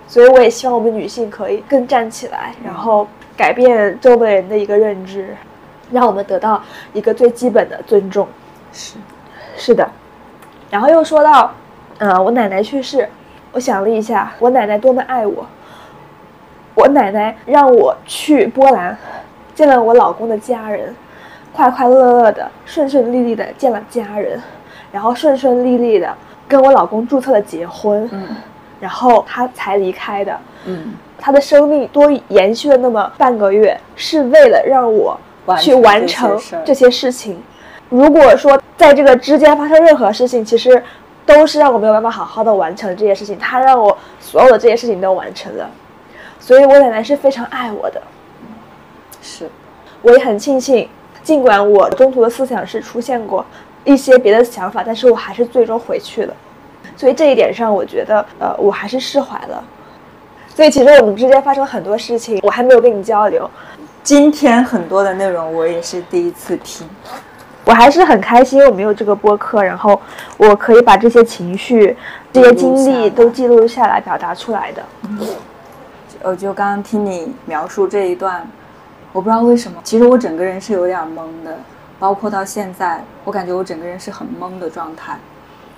所以我也希望我们女性可以更站起来，然后改变周围人的一个认知，让我们得到一个最基本的尊重。是，是的。然后又说到，呃，我奶奶去世。我想了一下，我奶奶多么爱我。我奶奶让我去波兰，见了我老公的家人，快快乐乐的、顺顺利利的见了家人，然后顺顺利利的跟我老公注册了结婚，嗯、然后他才离开的。嗯，他的生命多延续了那么半个月，是为了让我去完成这些事情。如果说在这个之间发生任何事情，其实都是让我没有办法好好的完成这些事情，他让我所有的这些事情都完成了，所以我奶奶是非常爱我的。是，我也很庆幸，尽管我中途的思想是出现过一些别的想法，但是我还是最终回去了，所以这一点上我觉得呃，我还是释怀了。所以其实我们之间发生很多事情我还没有跟你交流，今天很多的内容我也是第一次听，我还是很开心我们有这个播客，然后我可以把这些情绪、这些经历都记录下来、表达出来的。嗯、我就刚刚听你描述这一段，我不知道为什么，其实我整个人是有点懵的，包括到现在，我感觉我整个人是很懵的状态。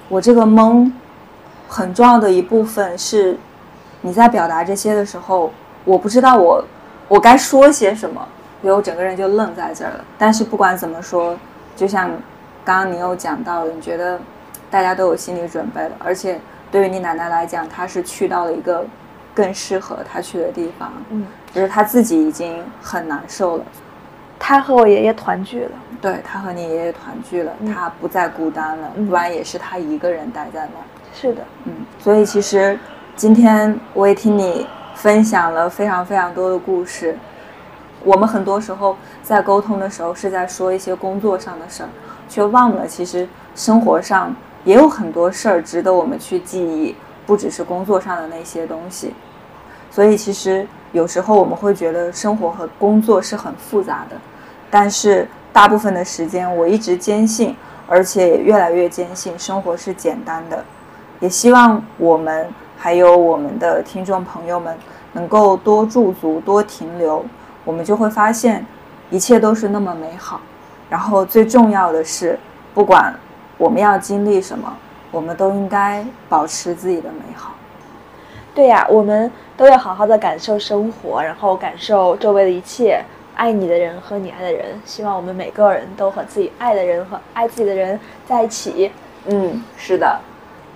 我这个懵，很重要的一部分是，你在表达这些的时候，我不知道我我该说些什么，所以我整个人就愣在这儿了。但是不管怎么说。就像刚刚你有讲到的，你觉得大家都有心理准备了，而且对于你奶奶来讲，她是去到了一个更适合她去的地方，嗯，就是她自己已经很难受了。她和我爷爷团聚了，对，她和你爷爷团聚了，嗯、她不再孤单了，不然也是她一个人待在那。是的，嗯，所以其实今天我也听你分享了非常非常多的故事。我们很多时候在沟通的时候是在说一些工作上的事儿，却忘了其实生活上也有很多事儿值得我们去记忆，不只是工作上的那些东西。所以其实有时候我们会觉得生活和工作是很复杂的，但是大部分的时间我一直坚信，而且也越来越坚信生活是简单的。也希望我们还有我们的听众朋友们能够多驻足、多停留，我们就会发现一切都是那么美好。然后最重要的是，不管我们要经历什么，我们都应该保持自己的美好。对呀、啊、我们都要好好的感受生活，然后感受周围的一切，爱你的人和你爱的人，希望我们每个人都和自己爱的人和爱自己的人在一起。嗯，是的。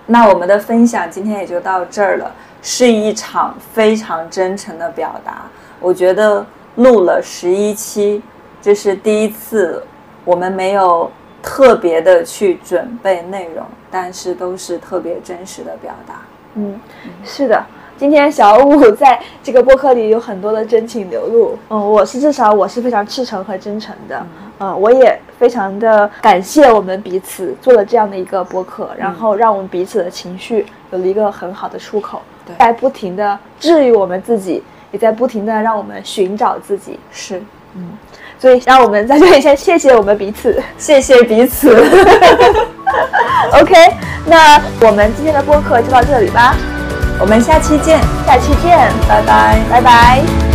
那我们的分享今天也就到这儿了，是一场非常真诚的表达。我觉得录了十一期，这是第一次我们没有特别的去准备内容，但是都是特别真实的表达。嗯，是的。今天小五在这个播客里有很多的真情流露，嗯，我是至少我是非常赤诚和真诚的，嗯，嗯我也非常的感谢我们彼此做了这样的一个播客，然后让我们彼此的情绪有了一个很好的出口，对，在不停的治愈我们自己。也在不停的让我们寻找自己。是，嗯，所以让我们在这里先谢谢我们彼此，谢谢彼此。OK。那我们今天的播客就到这里吧，我们下期见，下期见，拜拜，拜拜。